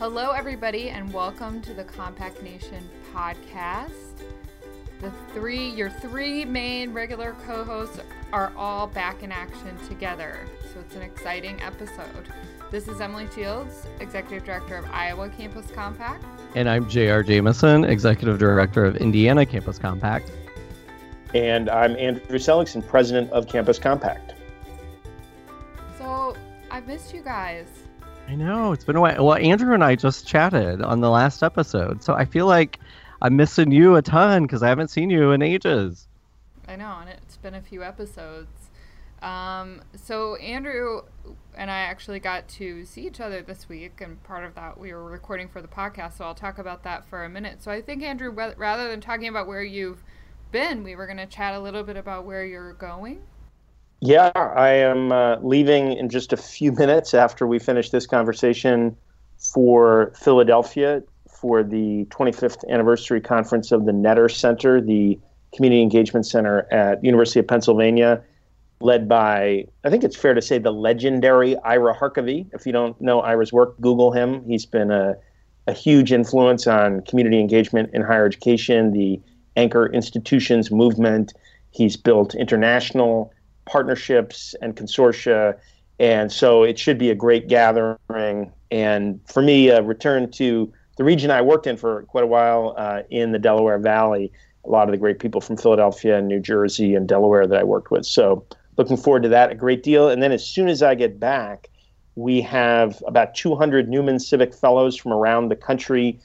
Hello, everybody, and welcome to the Compact Nation podcast. Your three main regular co-hosts are all back in action together, so it's an exciting episode. This is Emily Fields, Executive Director of Iowa Campus Compact. And I'm J.R. Jamison, Executive Director of Indiana Campus Compact. And I'm Andrew Selingman, President of Campus Compact. So, I've missed you guys. I know, it's been a while. Well, Andrew and I just chatted on the last episode, so I feel like I'm missing you a ton because I haven't seen you in ages. I know, and it's been a few episodes. So Andrew and I actually got to see each other this week, and part of that we were recording for the podcast, so I'll talk about that for a minute. So I think, Andrew, rather than talking about where you've been, we were going to chat a little bit about where you're going. Yeah, I am leaving in just a few minutes after we finish this conversation for Philadelphia for the 25th anniversary conference of the Netter Center, the community engagement center at University of Pennsylvania, led by, I think it's fair to say, the legendary Ira Harkavy. If you don't know Ira's work, Google him. He's been a huge influence on community engagement in higher education, the anchor institutions movement. He's built international partnerships and consortia, and so it should be a great gathering. And for me, a return to the region I worked in for quite a while in the Delaware Valley, a lot of the great people from Philadelphia and New Jersey and Delaware that I worked with. So looking forward to that a great deal. And then as soon as I get back, we have about 200 Newman Civic Fellows from around the country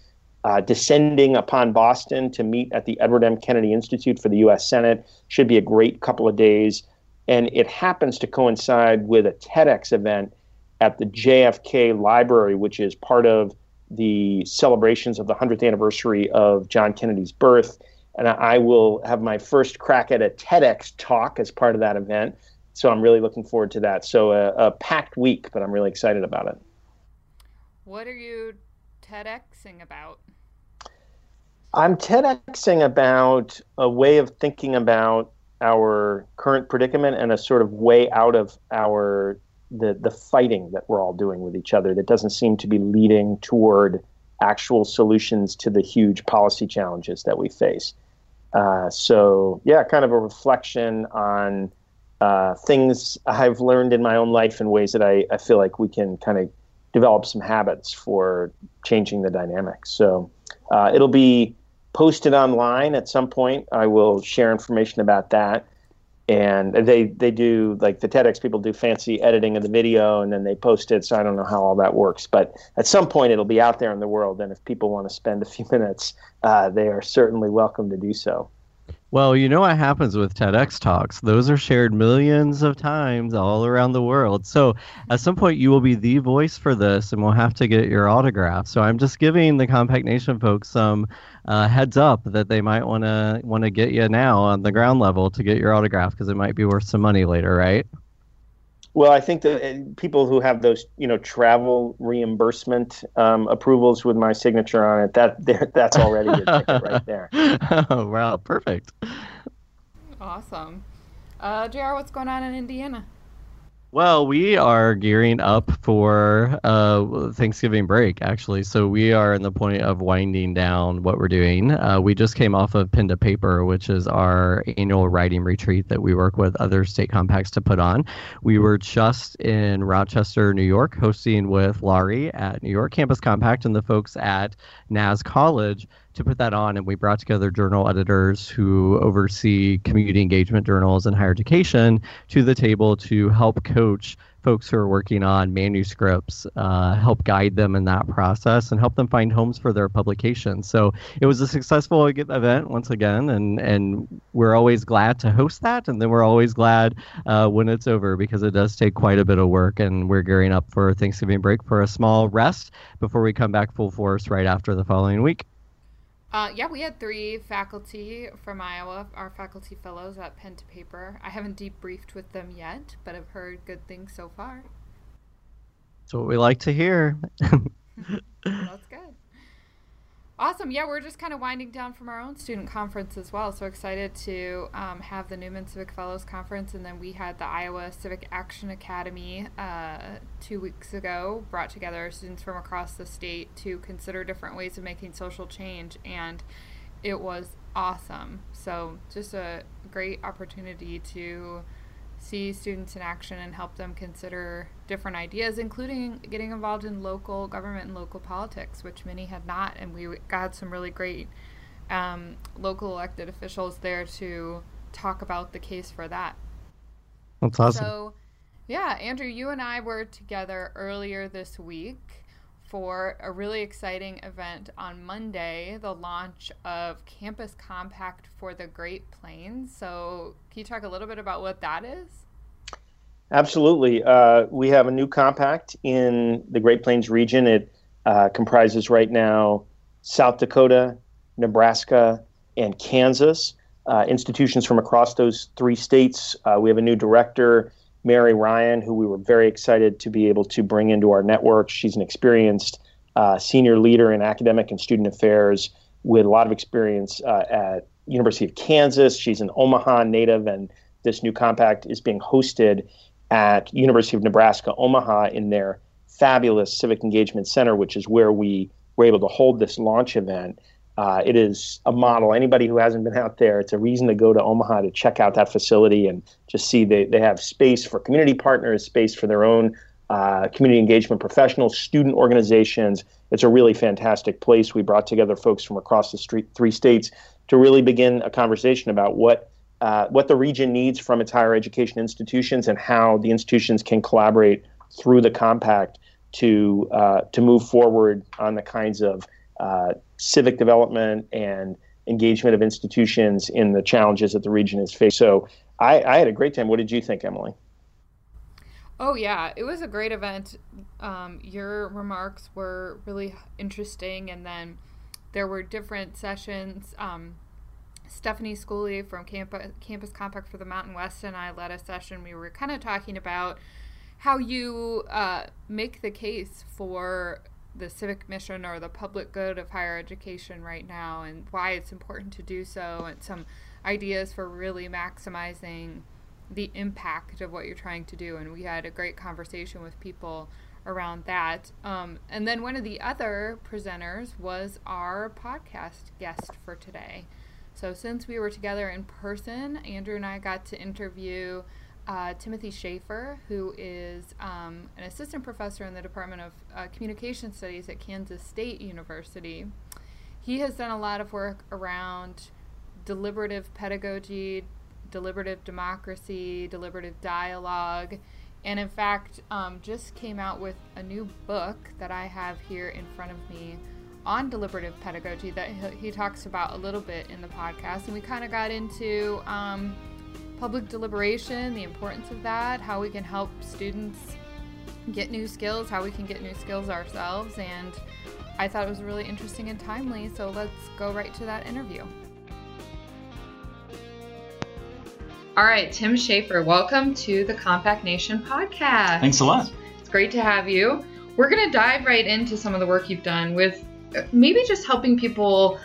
descending upon Boston to meet at the Edward M. Kennedy Institute for the U.S. Senate. Should be a great couple of days. And it happens to coincide with a TEDx event at the JFK Library, which is part of the celebrations of the 100th anniversary of John Kennedy's birth. And I will have my first crack at a TEDx talk as part of that event. So I'm really looking forward to that. So a packed week, but I'm really excited about it. What are you TEDxing about? I'm TEDxing about a way of thinking about our current predicament and a sort of way out of the fighting that we're all doing with each other that doesn't seem to be leading toward actual solutions to the huge policy challenges that we face. So yeah, kind of a reflection on things I've learned in my own life in ways that I feel like we can kind of develop some habits for changing the dynamics. So it'll be posted online at some point. I will share information about that. And they do, like the TEDx people do fancy editing of the video and then they post it. So I don't know how all that works. But at some point it'll be out there in the world. And if people want to spend a few minutes, they are certainly welcome to do so. Well, you know what happens with TEDx Talks? Those are shared millions of times all around the world. So at some point, you will be the voice for this, and we'll have to get your autograph. So I'm just giving the Compact Nation folks some heads up that they might want to get you now on the ground level to get your autograph, because it might be worth some money later, right? Well, I think that people who have those, travel reimbursement approvals with my signature on it, that's already your ticket right there. Oh, wow. Perfect. Awesome. JR, what's going on in Indiana? Well, we are gearing up for Thanksgiving break, actually. So we are in the point of winding down what we're doing. We just came off of Pinned to Paper, which is our annual writing retreat that we work with other state compacts to put on. We were just in Rochester, New York, hosting with Laurie at New York Campus Compact and the folks at NAS College to put that on, and we brought together journal editors who oversee community engagement journals in higher education to the table to help coach folks who are working on manuscripts, help guide them in that process and help them find homes for their publications. So it was a successful event once again, and we're always glad to host that, and then we're always glad when it's over, because it does take quite a bit of work, and we're gearing up for Thanksgiving break for a small rest before we come back full force right after the following week. Yeah, we had three faculty from Iowa, our faculty fellows at Pen to Paper. I haven't debriefed with them yet, but I've heard good things so far. That's what we like to hear. Well, that's good. Awesome. Yeah, we're just kind of winding down from our own student conference as well. So excited to have the Newman Civic Fellows Conference. And then we had the Iowa Civic Action Academy 2 weeks ago, brought together students from across the state to consider different ways of making social change. And it was awesome. So just a great opportunity to see students in action and help them consider different ideas, including getting involved in local government and local politics, which many had not. And we got some really great local elected officials there to talk about the case for that. That's awesome. So, yeah, Andrew, you and I were together earlier this week for a really exciting event on Monday, the launch of Campus Compact for the Great Plains. So can you talk a little bit about what that is? Absolutely. We have a new compact in the Great Plains region. It comprises right now South Dakota, Nebraska, and Kansas, institutions from across those three states. We have a new director, Mary Ryan, who we were very excited to be able to bring into our network. She's an experienced senior leader in academic and student affairs with a lot of experience at University of Kansas. She's an Omaha native, and this new compact is being hosted at University of Nebraska Omaha in their fabulous Civic Engagement Center, which is where we were able to hold this launch event. It is a model. Anybody who hasn't been out there, it's a reason to go to Omaha to check out that facility and just see they have space for community partners, space for their own community engagement professionals, student organizations. It's a really fantastic place. We brought together folks from across the three states to really begin a conversation about what the region needs from its higher education institutions and how the institutions can collaborate through the compact to move forward on the kinds of civic development and engagement of institutions in the challenges that the region is facing. So I had a great time. What did you think, Emily? Oh, yeah, it was a great event. Your remarks were really interesting. And then there were different sessions. Stephanie Schooley from Campus Compact for the Mountain West and I led a session. We were kind of talking about how you make the case for the civic mission or the public good of higher education right now and why it's important to do so, and some ideas for really maximizing the impact of what you're trying to do. And we had a great conversation with people around that. And then one of the other presenters was our podcast guest for today. So since we were together in person, Andrew and I got to interview Timothy Shaffer, who is an assistant professor in the Department of Communication Studies at Kansas State University. He has done a lot of work around deliberative pedagogy, deliberative democracy, deliberative dialogue, and in fact just came out with a new book that I have here in front of me on deliberative pedagogy that he talks about a little bit in the podcast. And we kind of got into public deliberation, the importance of that, how we can help students get new skills, how we can get new skills ourselves, and I thought it was really interesting and timely, so let's go right to that interview. All right, Tim Shaffer, welcome to the Compact Nation podcast. Thanks a lot. It's great to have you. We're going to dive right into some of the work you've done with maybe just helping people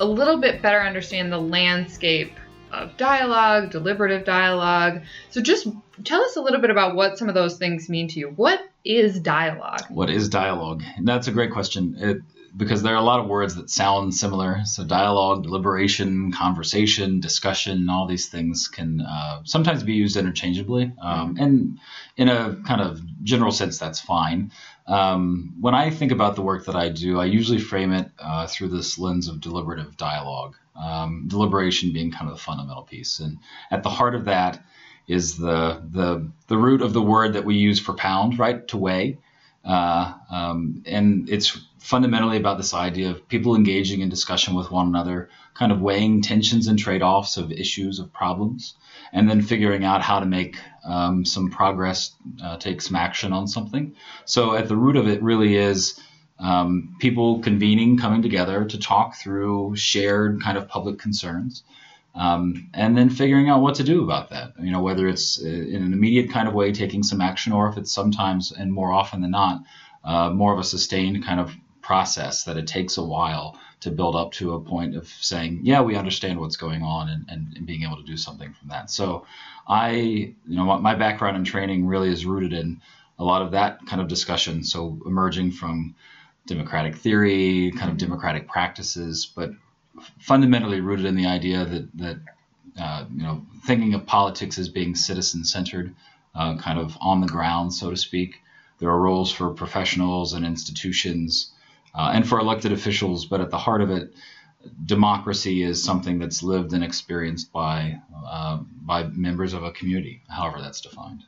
a little bit better understand the landscape of dialogue, deliberative dialogue. So just tell us a little bit about what some of those things mean to you. What is dialogue? What is dialogue? That's a great question because there are a lot of words that sound similar. So dialogue, deliberation, conversation, discussion, all these things can sometimes be used interchangeably. And in a kind of general sense, that's fine. When I think about the work that I do, I usually frame it through this lens of deliberative dialogue. Deliberation being kind of the fundamental piece. And at the heart of that is the root of the word that we use for pound, right? To weigh. And it's fundamentally about this idea of people engaging in discussion with one another, kind of weighing tensions and trade-offs of issues, of problems, and then figuring out how to make some progress, take some action on something. So at the root of it really is people convening, coming together to talk through shared kind of public concerns, and then figuring out what to do about that. You know, whether it's in an immediate kind of way, taking some action, or if it's sometimes and more often than not, more of a sustained kind of process that it takes a while to build up to a point of saying, yeah, we understand what's going on, and being able to do something from that. So my background and training really is rooted in a lot of that kind of discussion. So emerging from democratic theory, kind of democratic practices, but fundamentally rooted in the idea that thinking of politics as being citizen-centered, kind of on the ground, so to speak. There are roles for professionals and institutions and for elected officials, but at the heart of it, democracy is something that's lived and experienced by members of a community, however that's defined.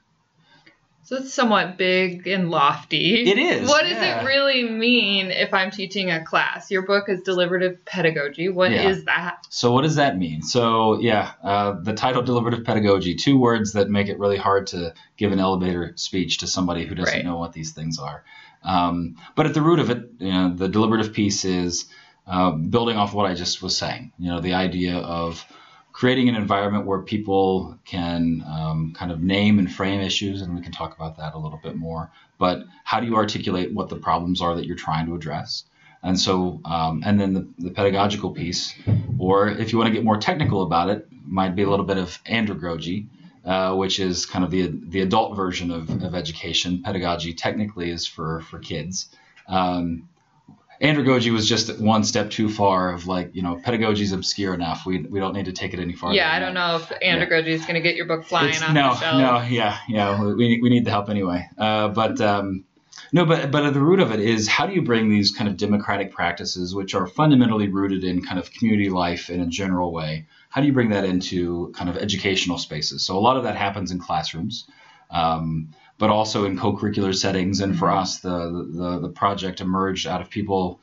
So it's somewhat big and lofty. It is. What does it really mean if I'm teaching a class? Your book is Deliberative Pedagogy. What is that? So what does that mean? So the title Deliberative Pedagogy, two words that make it really hard to give an elevator speech to somebody who doesn't know what these things are. But at the root of it, the deliberative piece is building off what I just was saying. The idea of creating an environment where people can kind of name and frame issues, and we can talk about that a little bit more, but how do you articulate what the problems are that you're trying to address? And so, and then the pedagogical piece, or if you want to get more technical about it, might be a little bit of andragogy, which is kind of the adult version of education. Pedagogy technically is for kids. Andragogy was just one step too far of pedagogy is obscure enough. We don't need to take it any farther. Yeah, I don't know if andragogy is going to get your book flying off the shelf. We need the help anyway. But at the root of it is, how do you bring these kind of democratic practices, which are fundamentally rooted in kind of community life in a general way, how do you bring that into kind of educational spaces? So a lot of that happens in classrooms. But also in co-curricular settings. And for us, the project emerged out of people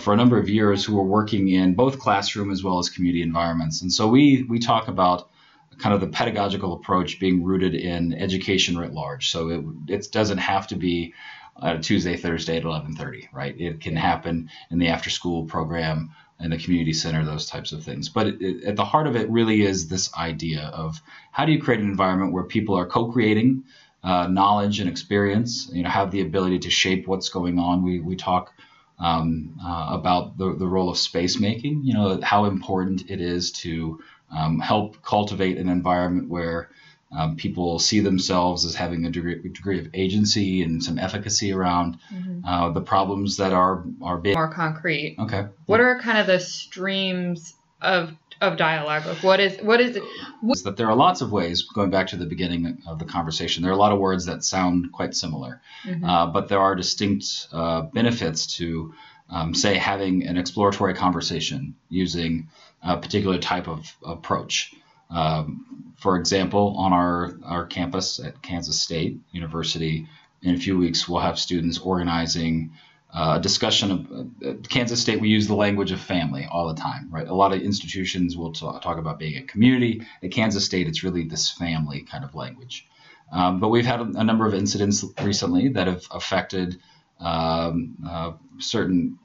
for a number of years who were working in both classroom as well as community environments. And so we talk about kind of the pedagogical approach being rooted in education writ large. So it doesn't have to be Tuesday, Thursday at 11:30, right? It can happen in the after-school program, in the community center, those types of things. But at the heart of it really is this idea of, how do you create an environment where people are co-creating knowledge and experience, have the ability to shape what's going on. We talk about the role of space making, how important it is to help cultivate an environment where people see themselves as having a degree of agency and some efficacy around the problems that are big. More concrete. Okay. What are kind of the streams of dialogue? What is that? There are lots of ways, going back to the beginning of the conversation, there are a lot of words that sound quite similar, but there are distinct benefits to, say, having an exploratory conversation using a particular type of approach. For example, on our campus at Kansas State University, in a few weeks, we'll have students organizing a discussion of Kansas State. We use the language of family all the time, right? A lot of institutions will talk about being a community. At Kansas State, it's really this family kind of language. But we've had a number of incidents recently that have affected certain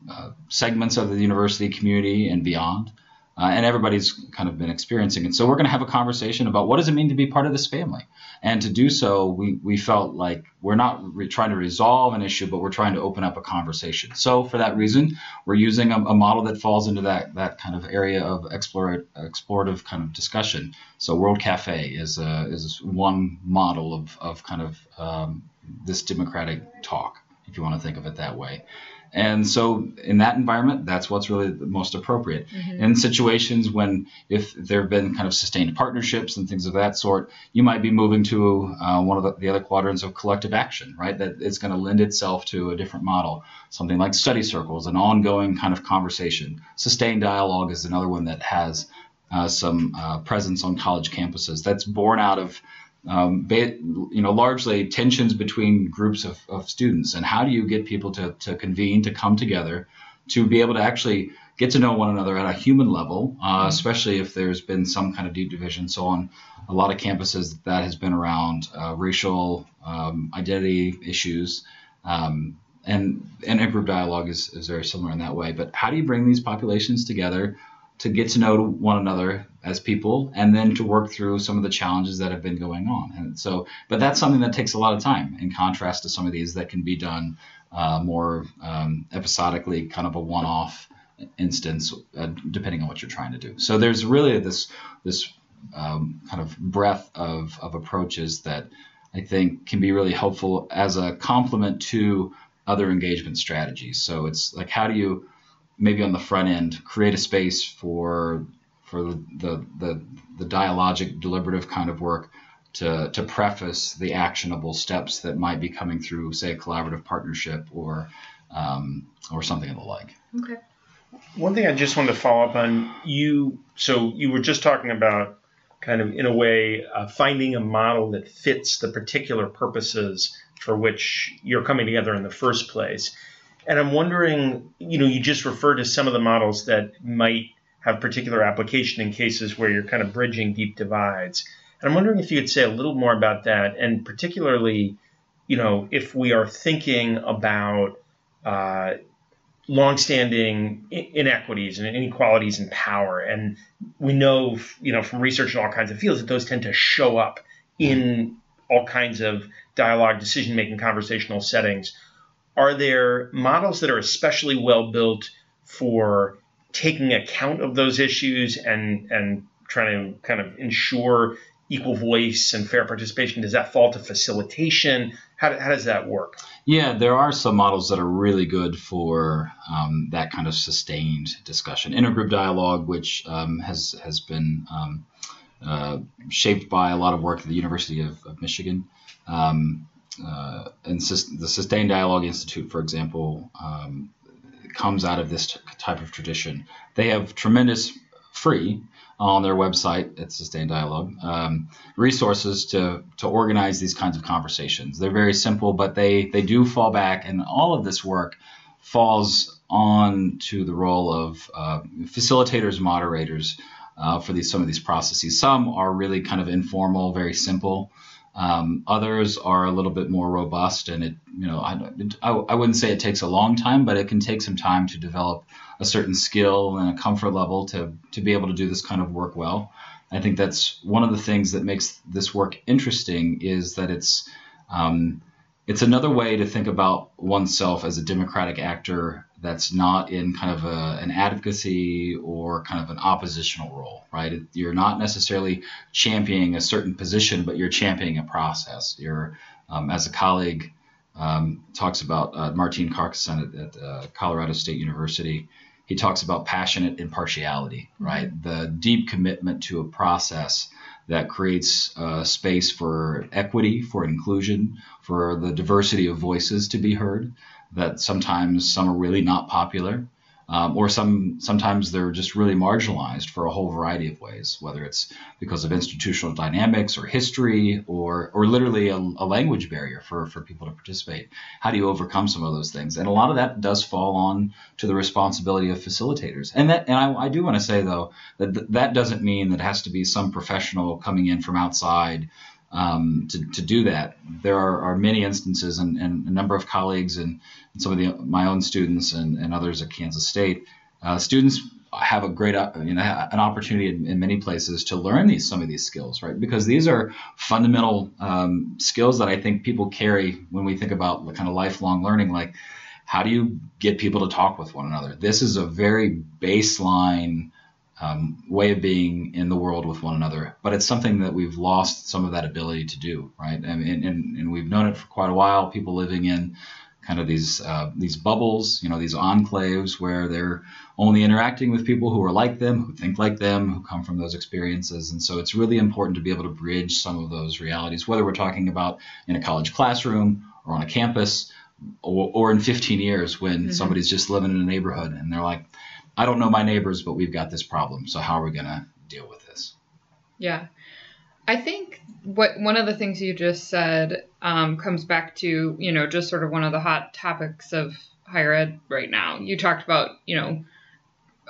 segments of the university community and beyond. And everybody's kind of been experiencing it. So we're going to have a conversation about, what does it mean to be part of this family? And to do so, we felt like we're not trying to resolve an issue, but we're trying to open up a conversation. So for that reason, we're using a model that falls into that kind of area of explorative kind of discussion. So World Cafe is one model of kind of this democratic talk, if you want to think of it that way. And so in that environment, that's what's really the most appropriate. In situations when, if there have been kind of sustained partnerships and things of that sort, you might be moving to one of the other quadrants of collective action, right? That it's going to lend itself to a different model, something like study circles, an ongoing kind of conversation. Sustained dialogue is another one that has some presence on college campuses. That's born out of largely tensions between groups of students, and how do you get people to convene, to come together, to be able to actually get to know one another at a human level, especially if there's been some kind of deep division. So on a lot of campuses that has been around racial identity issues, and intergroup dialogue is very similar in that way. But how do you bring these populations together to get to know one another as people, and then to work through some of the challenges that have been going on? And so, but that's something that takes a lot of time, in contrast to some of these that can be done more episodically, kind of a one-off instance, depending on what you're trying to do. So there's really this kind of breadth of approaches that I think can be really helpful as a complement to other engagement strategies. So it's like, how do you maybe on the front end create a space for the dialogic, deliberative kind of work to preface the actionable steps that might be coming through, say, a collaborative partnership or something of the like. Okay. One thing I just wanted to follow up on, so you were just talking about kind of, in a way, finding a model that fits the particular purposes for which you're coming together in the first place. And I'm wondering, you just referred to some of the models that might have particular application in cases where you're kind of bridging deep divides. And I'm wondering if you could say a little more about that, and particularly, if we are thinking about longstanding inequities and inequalities in power. And we know, from research in all kinds of fields that those tend to show up in all kinds of dialogue, decision-making, conversational settings. Are there models that are especially well built for taking account of those issues and trying to kind of ensure equal voice and fair participation? Does that fall to facilitation? How does that work? Yeah, there are some models that are really good for that kind of sustained discussion. Intergroup dialogue, which has been shaped by a lot of work at the University of Michigan. And the Sustained Dialogue Institute, for example, comes out of this type of tradition. They have tremendous free on their website at Sustained Dialogue resources to organize these kinds of conversations. They're very simple, but they do fall back, and all of this work falls on to the role of facilitators, moderators for some of these processes. Some are really kind of informal, very simple. Others are a little bit more robust, and I wouldn't say it takes a long time, but it can take some time to develop a certain skill and a comfort level to be able to do this kind of work well. I think that's one of the things that makes this work interesting, is that it's another way to think about oneself as a democratic actor that's not in kind of an advocacy or kind of an oppositional role, right? You're not necessarily championing a certain position, but you're championing a process. You're, as a colleague talks about, Martin Carkson at Colorado State University, he talks about passionate impartiality, right? The deep commitment to a process that creates space for equity, for inclusion, for the diversity of voices to be heard. That sometimes some are really not popular, or sometimes they're just really marginalized for a whole variety of ways, whether it's because of institutional dynamics or history or literally a language barrier for people to participate. How do you overcome some of those things? And a lot of that does fall on to the responsibility of facilitators. And I do want to say, though, that that doesn't mean that it has to be some professional coming in from outside to do that. There are many instances, and a number of colleagues and some of my own students and others at Kansas State, students have a great an opportunity in many places to learn some of these skills, right? Because these are fundamental skills that I think people carry when we think about the kind of lifelong learning, like how do you get people to talk with one another? This is a very baseline way of being in the world with one another, but it's something that we've lost some of that ability to do, right? I mean, and we've known it for quite a while. People living in kind of these bubbles, these enclaves where they're only interacting with people who are like them, who think like them, who come from those experiences. And so it's really important to be able to bridge some of those realities, whether we're talking about in a college classroom or on a campus, or in 15 years when somebody's just living in a neighborhood and they're like, I don't know my neighbors, but we've got this problem. So how are we going to deal with this? Yeah. I think one of the things you just said comes back to, just sort of one of the hot topics of higher ed right now. You talked about,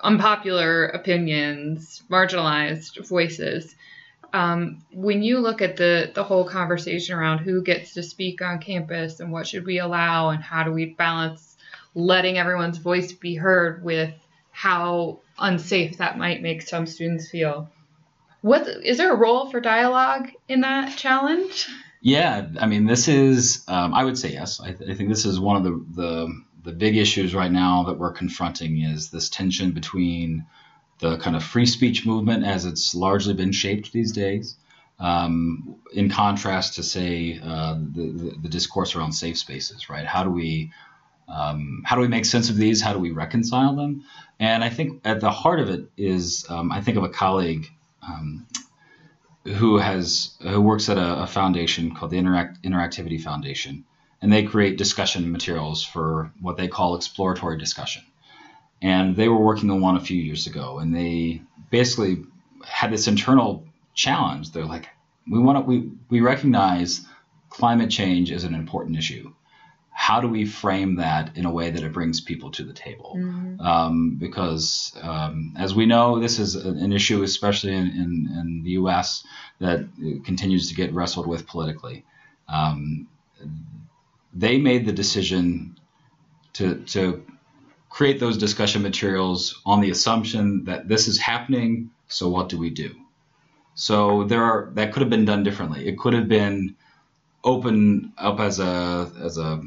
unpopular opinions, marginalized voices. When you look at the whole conversation around who gets to speak on campus and what should we allow and how do we balance letting everyone's voice be heard with how unsafe that might make some students feel. Is there a role for dialogue in that challenge? Yeah, I mean, this is, I would say yes. I think this is one of the the big issues right now that we're confronting is this tension between the kind of free speech movement as it's largely been shaped these days, in contrast to, say, the discourse around safe spaces, right? How do we make sense of these? How do we reconcile them? And I think at the heart of it is, I think of a colleague who works at a foundation called the Interactivity Foundation, and they create discussion materials for what they call exploratory discussion. And they were working on one a few years ago, and they basically had this internal challenge. They're like, we recognize climate change is an important issue. How do we frame that in a way that it brings people to the table? Mm-hmm. Because as we know, this is an issue, especially in the U.S., that continues to get wrestled with politically. They made the decision to create those discussion materials on the assumption that this is happening, so what do we do? So that could have been done differently. It could have been open up as a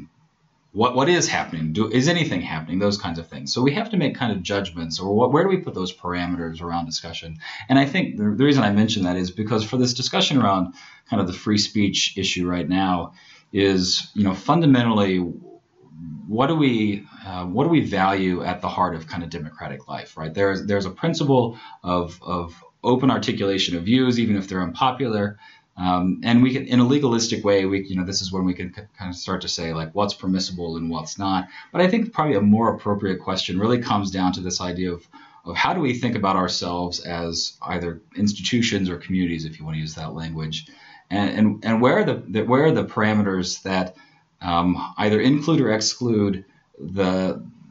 what is happening? Is anything happening? Those kinds of things. So we have to make kind of judgments, or where do we put those parameters around discussion? And I think the reason I mention that is because for this discussion around kind of the free speech issue right now is, fundamentally, what do we value at the heart of kind of democratic life, right? There's a principle of open articulation of views, even if they're unpopular. And we can, in a legalistic way, this is when we can kind of start to say, like, what's permissible and what's not. But I think probably a more appropriate question really comes down to this idea of how do we think about ourselves as either institutions or communities, if you want to use that language, and where are the parameters that either include or exclude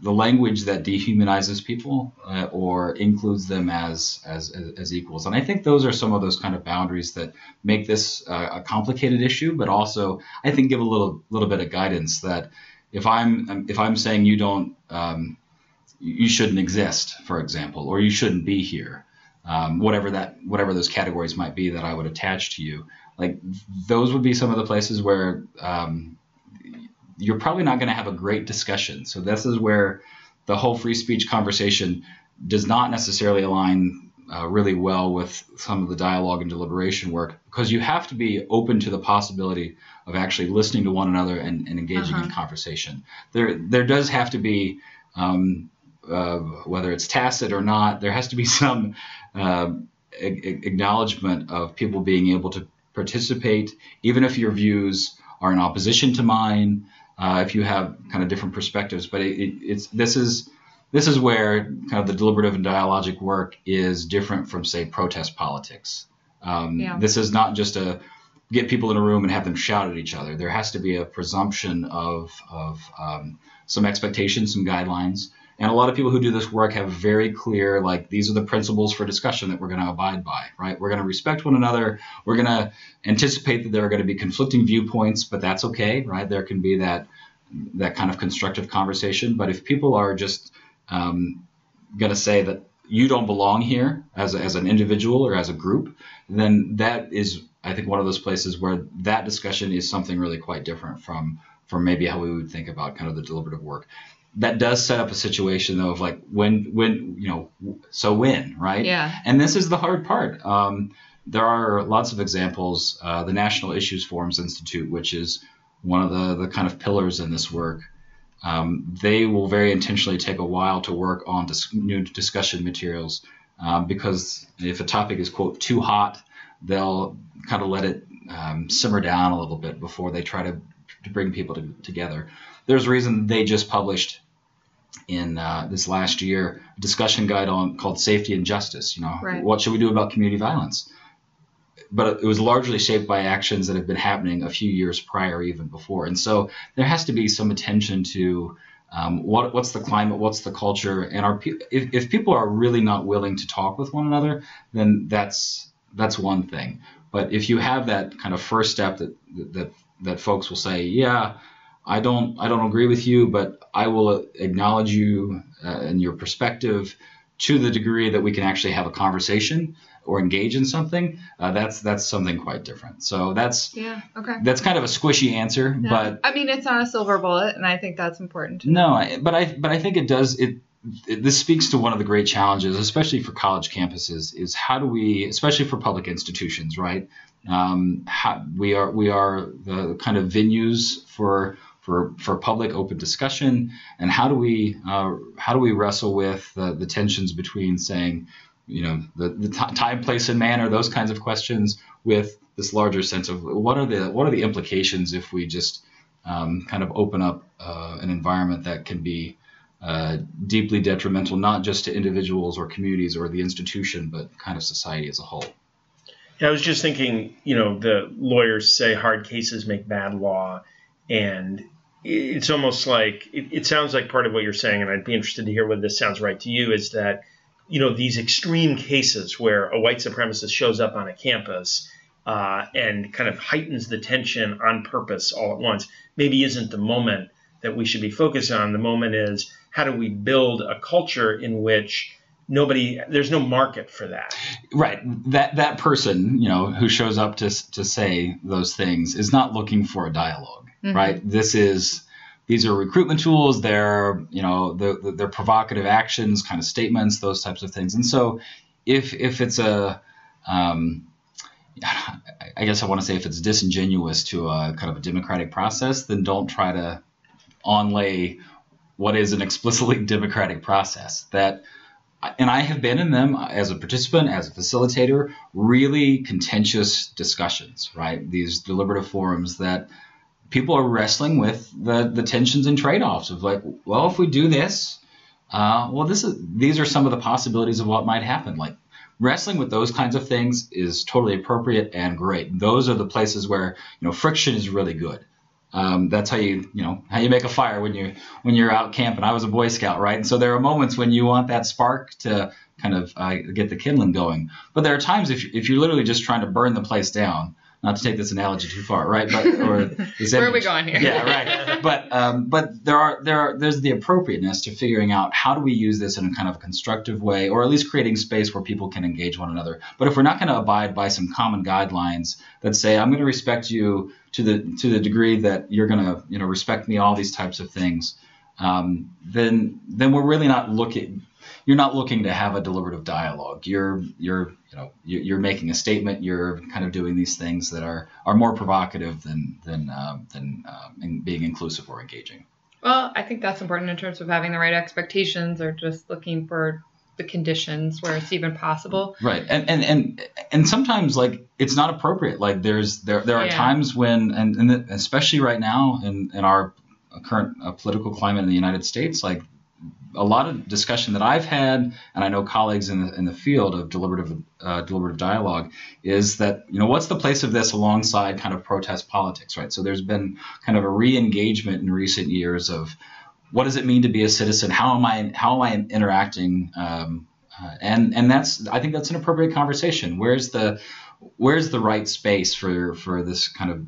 the language that dehumanizes people or includes them as equals. And I think those are some of those kind of boundaries that make this a complicated issue, but also I think give a little bit of guidance that if I'm saying you don't, you shouldn't exist, for example, or you shouldn't be here, whatever those categories might be that I would attach to you, like those would be some of the places where, you're probably not going to have a great discussion. So this is where the whole free speech conversation does not necessarily align really well with some of the dialogue and deliberation work, because you have to be open to the possibility of actually listening to one another and engaging in conversation. There does have to be, whether it's tacit or not, there has to be some acknowledgement of people being able to participate, even if your views are in opposition to mine, if you have kind of different perspectives. But this is where kind of the deliberative and dialogic work is different from, say, protest politics. This is not just a get people in a room and have them shout at each other. There has to be a presumption of some expectations, some guidelines. And a lot of people who do this work have very clear, like, these are the principles for discussion that we're going to abide by, right? We're going to respect one another. We're going to anticipate that there are going to be conflicting viewpoints, but that's okay, right? There can be that kind of constructive conversation. But if people are just going to say that you don't belong here as an individual or as a group, then that is, I think, one of those places where that discussion is something really quite different from maybe how we would think about kind of the deliberative work. That does set up a situation, though, of like when, right? Yeah. And this is the hard part. There are lots of examples. The National Issues Forums Institute, which is one of the kind of pillars in this work, they will very intentionally take a while to work on new discussion materials because if a topic is, quote, too hot, they'll kind of let it simmer down a little bit before they try to bring people together. There's a reason they just published in this last year a discussion guide called Safety and Justice. Right. What should we do about community violence? But it was largely shaped by actions that have been happening a few years prior, even before. And so there has to be some attention to what's the climate, what's the culture, and if people are really not willing to talk with one another, then that's one thing. But if you have that kind of first step that folks will say, yeah, I don't agree with you, but I will acknowledge you and your perspective to the degree that we can actually have a conversation. or engage in something, that's something quite different. So that's, yeah, okay, that's kind of a squishy answer, no, but I mean, it's not a silver bullet, and I think that's important. No, but I think it does, this speaks to one of the great challenges, especially for college campuses, is how do we, especially for public institutions, right? We are the kind of venues for public open discussion, and how do we wrestle with the tensions between saying, you know, the time, place, and manner, those kinds of questions, with this larger sense of what are the implications if we just kind of open up an environment that can be deeply detrimental, not just to individuals or communities or the institution, but kind of society as a whole. Yeah, I was just thinking, you know, the lawyers say hard cases make bad law, and it's almost like, it sounds like part of what you're saying, and I'd be interested to hear whether this sounds right to you, is that, you know, these extreme cases where a white supremacist shows up on a campus and kind of heightens the tension on purpose all at once maybe isn't the moment that we should be focused on. The moment is, how do we build a culture in which there's no market for that? Right. That person, you know, who shows up to say those things is not looking for a dialogue, mm-hmm. right? These are recruitment tools. They're, you know, they're provocative actions, kind of statements, those types of things. And so if it's a, I guess I want to say, if it's disingenuous to a kind of a democratic process, then don't try to onlay what is an explicitly democratic process. That, and I have been in them as a participant, as a facilitator, really contentious discussions, right? These deliberative forums that people are wrestling with the tensions and trade-offs of, like, well, if we do this, these are some of the possibilities of what might happen. Like, wrestling with those kinds of things is totally appropriate and great. Those are the places where, you know, friction is really good. That's how you make a fire when you're out camping. I was a Boy Scout, right? And so there are moments when you want that spark to kind of get the kindling going. But there are times if you're literally just trying to burn the place down. Not to take this analogy too far, right? But where are we going here? Yeah, right. But there's the appropriateness to figuring out how do we use this in a kind of constructive way, or at least creating space where people can engage one another. But if we're not going to abide by some common guidelines that say, I'm going to respect you to the degree that you're going to, you know, respect me, all these types of things, then we're really not looking. You're not looking to have a deliberative dialogue. You're making a statement. You're kind of doing these things that are more provocative than being inclusive or engaging. Well, I think that's important in terms of having the right expectations, or just looking for the conditions where it's even possible. Right, and sometimes, like, it's not appropriate. Like, there are yeah. times when, and especially right now in our current political climate in the United States, like. A lot of discussion that I've had, and I know colleagues in the field of deliberative dialogue, is that, you know, what's the place of this alongside kind of protest politics, right? So there's been kind of a re-engagement in recent years of what does it mean to be a citizen? How am I interacting? And I think that's an appropriate conversation. Where's the right space for this kind of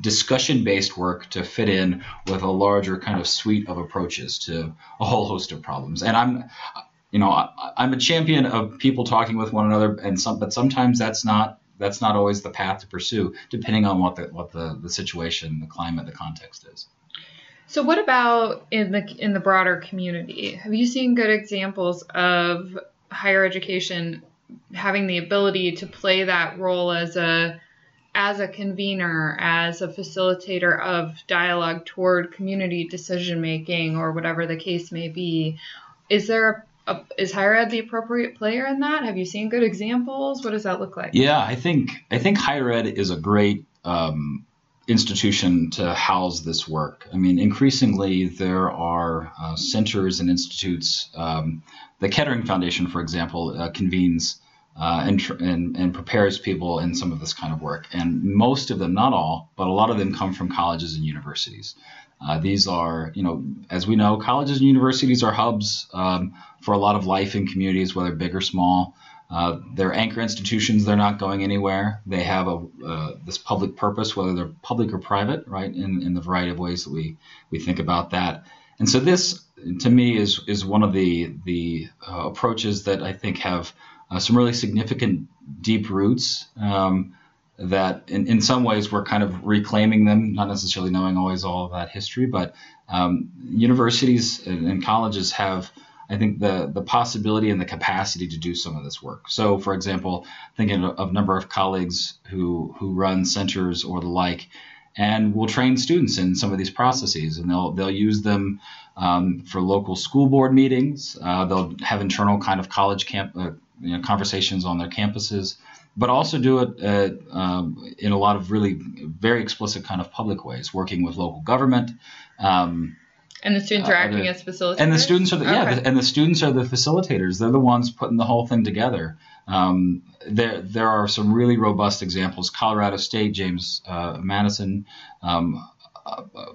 discussion-based work to fit in with a larger kind of suite of approaches to a whole host of problems? And I'm a champion of people talking with one another, but sometimes that's not always the path to pursue, depending on what the situation, the climate, the context is. So what about in the broader community? Have you seen good examples of higher education having the ability to play that role as a convener, as a facilitator of dialogue toward community decision-making, or whatever the case may be? Is higher ed the appropriate player in that? Have you seen good examples? What does that look like? Yeah, I think higher ed is a great institution to house this work. I mean, increasingly there are centers and institutes. The Kettering Foundation, for example, convenes and prepares people in some of this kind of work. And most of them, not all, but a lot of them come from colleges and universities. These are, you know, as we know, colleges and universities are hubs for a lot of life in communities, whether big or small. They're anchor institutions. They're not going anywhere. They have this public purpose, whether they're public or private, right, in the variety of ways that we think about that. And so this, to me, is one of the approaches that I think have some really significant deep roots that in some ways we're kind of reclaiming them, not necessarily knowing always all of that history, but universities and colleges have, I think, the possibility and the capacity to do some of this work. So, for example, thinking of a number of colleagues who run centers or the like, and will train students in some of these processes, and they'll use them for local school board meetings. They'll have internal kind of college conversations on their campuses, but also do it in a lot of really very explicit kind of public ways, working with local government. And the students are acting as facilitators. And the students are the, and the students are the facilitators. They're the ones putting the whole thing together. There are some really robust examples. Colorado State, James Madison,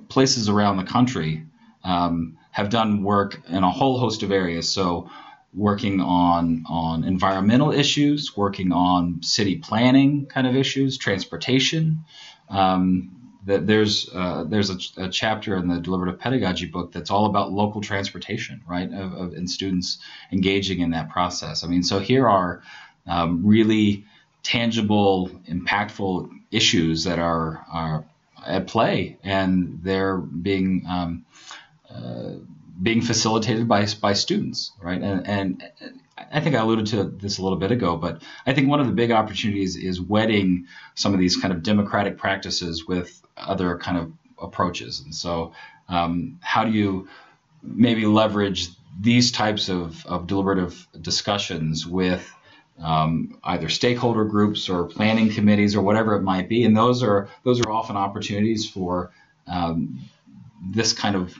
places around the country have done work in a whole host of areas. So working on environmental issues, working on city planning kind of issues, transportation. That there's a chapter in the Deliberative Pedagogy book that's all about local transportation, right, and students engaging in that process. I mean, so here are really tangible, impactful issues that are at play, and they're being being facilitated by students, right? And I think I alluded to this a little bit ago, but I think one of the big opportunities is wedding some of these kind of democratic practices with other kind of approaches. And so how do you maybe leverage these types of deliberative discussions with either stakeholder groups or planning committees or whatever it might be? And those are often opportunities for this kind of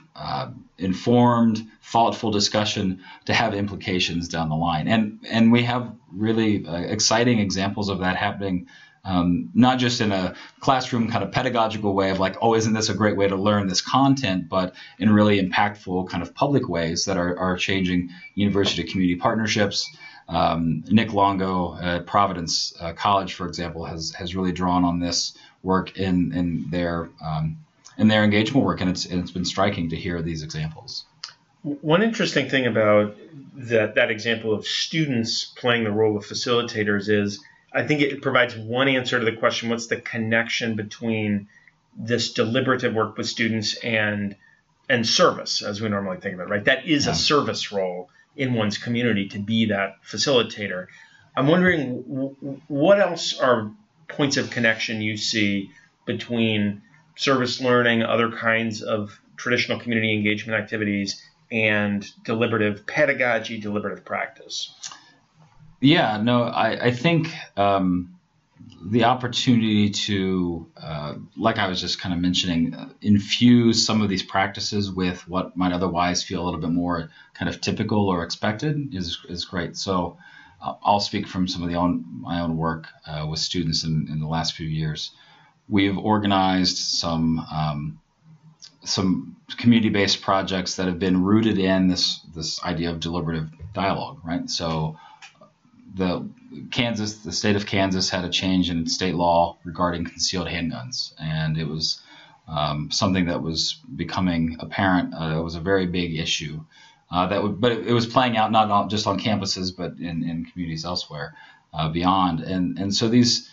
informed, thoughtful discussion to have implications down the line. And we have really exciting examples of that happening, not just in a classroom kind of pedagogical way of like, oh, isn't this a great way to learn this content, but in really impactful kind of public ways that are changing university community partnerships. Nick Longo at Providence College, for example, has really drawn on this work in their engagement work, and it's been striking to hear these examples. One interesting thing about that example of students playing the role of facilitators is I think it provides one answer to the question, what's the connection between this deliberative work with students and service, as we normally think about it, right? That is a service role in one's community to be that facilitator. I'm wondering what else are points of connection you see between service learning, other kinds of traditional community engagement activities, and deliberative pedagogy, deliberative practice? Yeah, no, I think the opportunity to, like I was just kind of mentioning, infuse some of these practices with what might otherwise feel a little bit more kind of typical or expected is great. So I'll speak from some of my own work with students in the last few years. We've organized some community-based projects that have been rooted in this idea of deliberative dialogue, right? So the state of Kansas had a change in state law regarding concealed handguns, and it was something that was becoming apparent. It was a very big issue, but it was playing out not just on campuses, but in communities elsewhere beyond. And so these.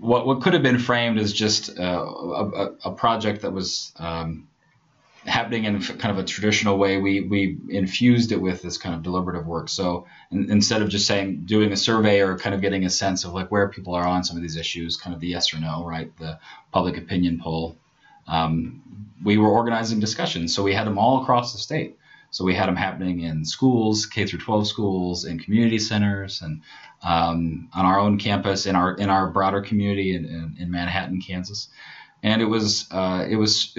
What could have been framed as just a project that was happening in kind of a traditional way, we infused it with this kind of deliberative work. So instead of just saying doing a survey or kind of getting a sense of like where people are on some of these issues, kind of the yes or no, right, the public opinion poll, we were organizing discussions. So we had them all across the state. So we had them happening in schools, K through 12 schools, in community centers, and on our own campus, in our broader community in Manhattan, Kansas. And it was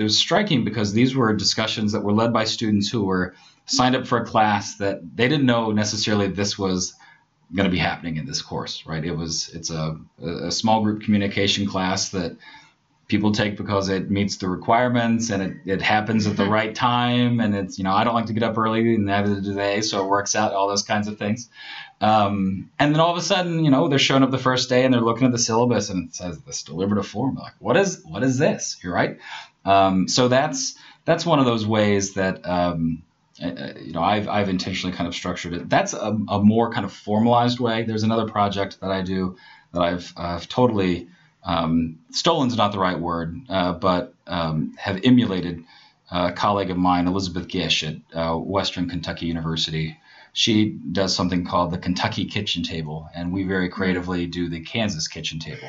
striking because these were discussions that were led by students who were signed up for a class that they didn't know necessarily this was going to be happening in this course, right? It's a small group communication class that people take because it meets the requirements and it happens at the right time. And it's, you know, I don't like to get up early and neither do they, so it works out, all those kinds of things. And then all of a sudden, you know, they're showing up the first day and they're looking at the syllabus and it says this deliberative form. Like, what is this? You're right. So that's one of those ways that I've intentionally kind of structured it. That's a more kind of formalized way. There's another project that I do that I've totally stolen's not the right word, but have emulated a colleague of mine, Elizabeth Gish at Western Kentucky University. She does something called the Kentucky kitchen table, and we very creatively do the Kansas kitchen table.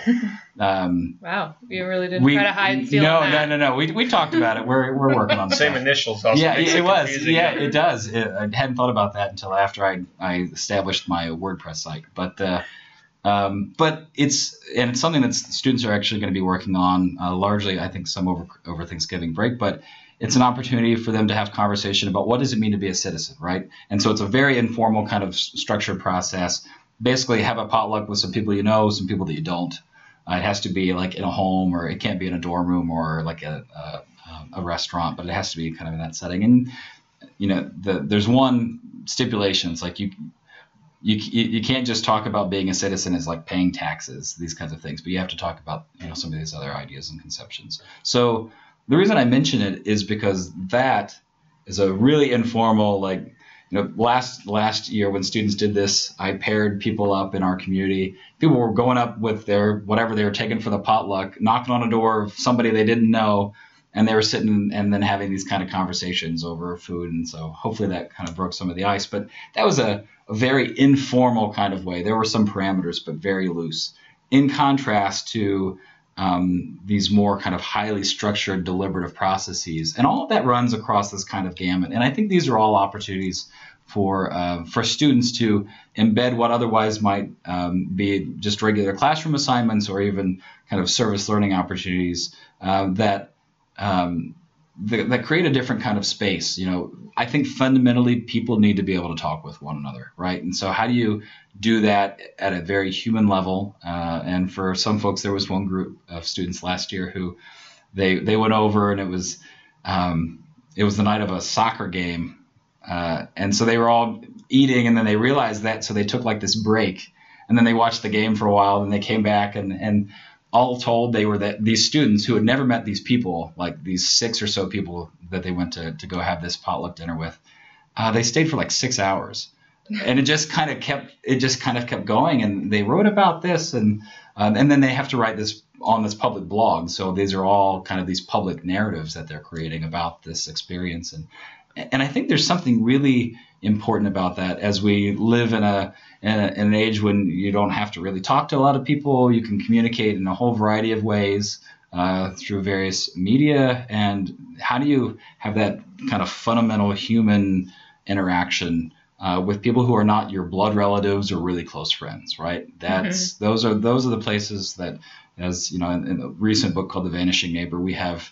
Wow, you really didn't try to hide and steal that. No. We talked about it. We're working on the same initials. Also yeah, it was. Confusing. Yeah, it does. I hadn't thought about that until after I established my WordPress site. But it's something that students are actually going to be working on largely, I think, some over Thanksgiving break, but. It's an opportunity for them to have conversation about what does it mean to be a citizen, right? And so it's a very informal kind of structured process. Basically, have a potluck with some people you know, some people that you don't. It has to be like in a home, or it can't be in a dorm room or like a restaurant, but it has to be kind of in that setting. And there's one stipulation. It's like you can't just talk about being a citizen as like paying taxes, these kinds of things, but you have to talk about some of these other ideas and conceptions. So. The reason I mention it is because that is a really informal, last year when students did this, I paired people up in our community. People were going up with their whatever they were taking for the potluck, knocking on a door of somebody they didn't know, and they were sitting and then having these kind of conversations over food. And so hopefully that kind of broke some of the ice. But that was a very informal kind of way. There were some parameters, but very loose. In contrast to these more kind of highly structured deliberative processes, and all of that runs across this kind of gamut. And I think these are all opportunities for students to embed what otherwise might be just regular classroom assignments or even kind of service learning opportunities that create a different kind of space. I think fundamentally people need to be able to talk with one another, right? And so how do you do that at a very human level? And for some folks, there was one group of students last year who they went over, and it was the night of a soccer game. And so they were all eating, and then they realized that, so they took like this break, and then they watched the game for a while, and they came back and all told, they were these students who had never met these people, like these six or so people that they went to go have this potluck dinner with. They stayed for like 6 hours, and it just kind of kept going. And they wrote about this, and then they have to write this on this public blog. So these are all kind of these public narratives that they're creating about this experience. And I think there's something really important about that as we live in an age when you don't have to really talk to a lot of people. You can communicate in a whole variety of ways through various media. And how do you have that kind of fundamental human interaction with people who are not your blood relatives or really close friends, right? Those are the places that, as in a recent book called The Vanishing Neighbor, we have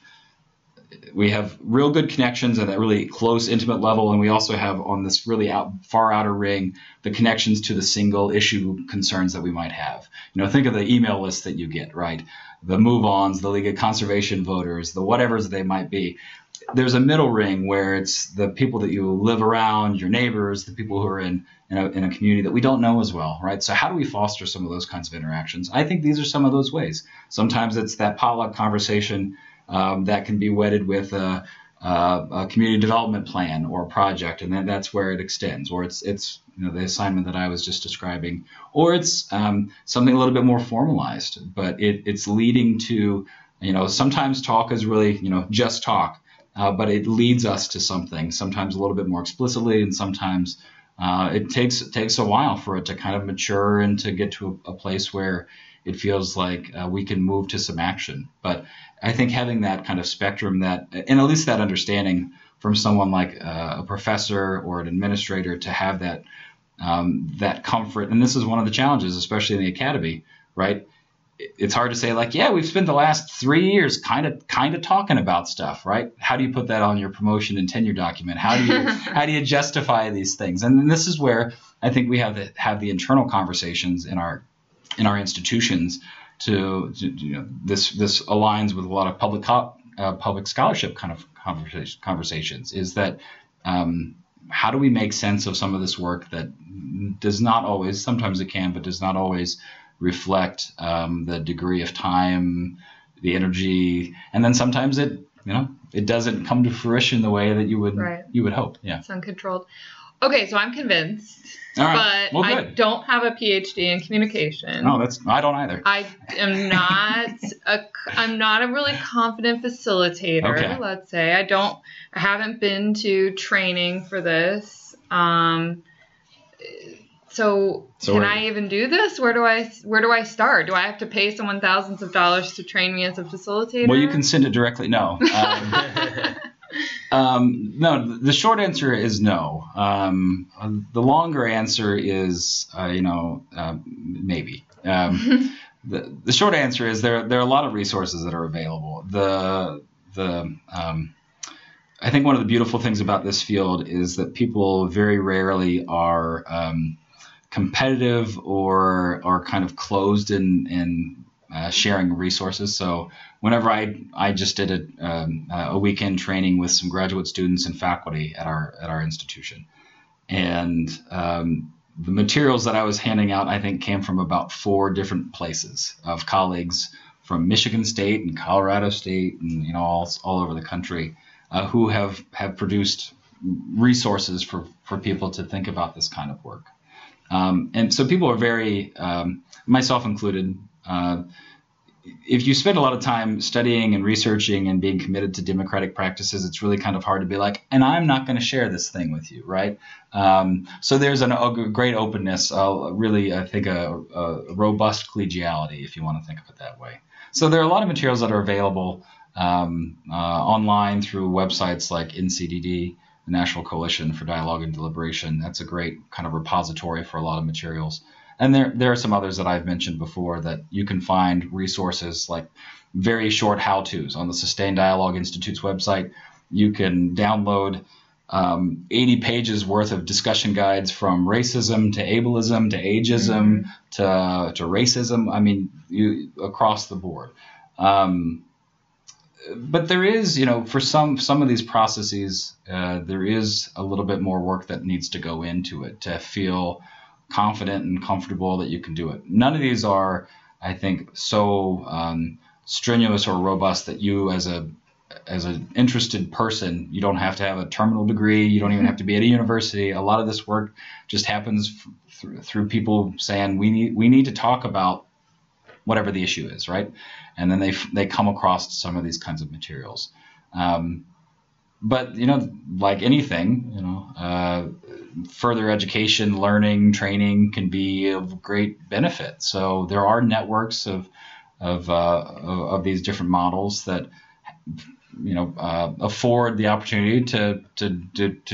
real good connections at that really close, intimate level. And we also have on this really far outer ring, the connections to the single issue concerns that we might have. Think of the email list that you get, right? The move-ons, the League of Conservation Voters, the whatevers they might be. There's a middle ring where it's the people that you live around, your neighbors, the people who are in a community that we don't know as well, right? So how do we foster some of those kinds of interactions? I think these are some of those ways. Sometimes it's that potluck conversation that can be wedded with a community development plan or a project, and then that's where it extends. Or it's the assignment that I was just describing, or it's something a little bit more formalized, but it's leading to sometimes talk is really just talk, but it leads us to something. Sometimes a little bit more explicitly, and sometimes it takes a while for it to kind of mature and to get to a place where it feels like we can move to some action. But I think having that kind of spectrum, and at least that understanding from someone like a professor or an administrator, to have that comfort. And this is one of the challenges, especially in the academy, right? It's hard to say like, yeah, we've spent the last 3 years kind of talking about stuff, right? How do you put that on your promotion and tenure document? How do you justify these things? And then this is where I think we have the internal conversations in our institutions to this aligns with a lot of public scholarship kind of conversations, is that how do we make sense of some of this work that does not always, sometimes it can, but does not always reflect the degree of time, the energy, and then sometimes it it doesn't come to fruition the way that you would hope. Yeah, it's uncontrolled. Okay, so I'm convinced. All right. But I don't have a PhD in communication. No, that's I don't either. I am not I'm not a really confident facilitator, okay. Let's say. I haven't been to training for this. So can I even do this? Where do I start? Do I have to pay someone thousands of dollars to train me as a facilitator? Well, you can send it directly. No. No, the short answer is no. The longer answer is, maybe. The short answer is there are a lot of resources that are available. I think one of the beautiful things about this field is that people very rarely are competitive or kind of closed in sharing resources. So whenever I just did a weekend training with some graduate students and faculty at our institution, and the materials that I was handing out, I think, came from about 4 different places of colleagues from Michigan State and Colorado State and all over the country who have produced resources for people to think about this kind of work. And so people are very, myself included. If you spend a lot of time studying and researching and being committed to democratic practices, it's really kind of hard to be like, and I'm not going to share this thing with you, right? So there's a great openness, really, I think, a robust collegiality, if you want to think of it that way. So there are a lot of materials that are available online through websites like NCDD, the National Coalition for Dialogue and Deliberation. That's a great kind of repository for a lot of materials. And there are some others that I've mentioned before that you can find resources like very short how-tos on the Sustained Dialogue Institute's website. You can download 80 pages worth of discussion guides from racism to ableism to ageism to racism. I mean, across the board. But there is, for some of these processes, there is a little bit more work that needs to go into it to feel confident and comfortable that you can do it. None of these are, I think, so strenuous or robust that you as an interested person, you don't have to have a terminal degree. You don't even have to be at a university. A lot of this work just happens through people saying, we need to talk about whatever the issue is, right? And then they come across some of these kinds of materials. But, like anything, further education, learning, training can be of great benefit. So there are networks of these different models that afford the opportunity to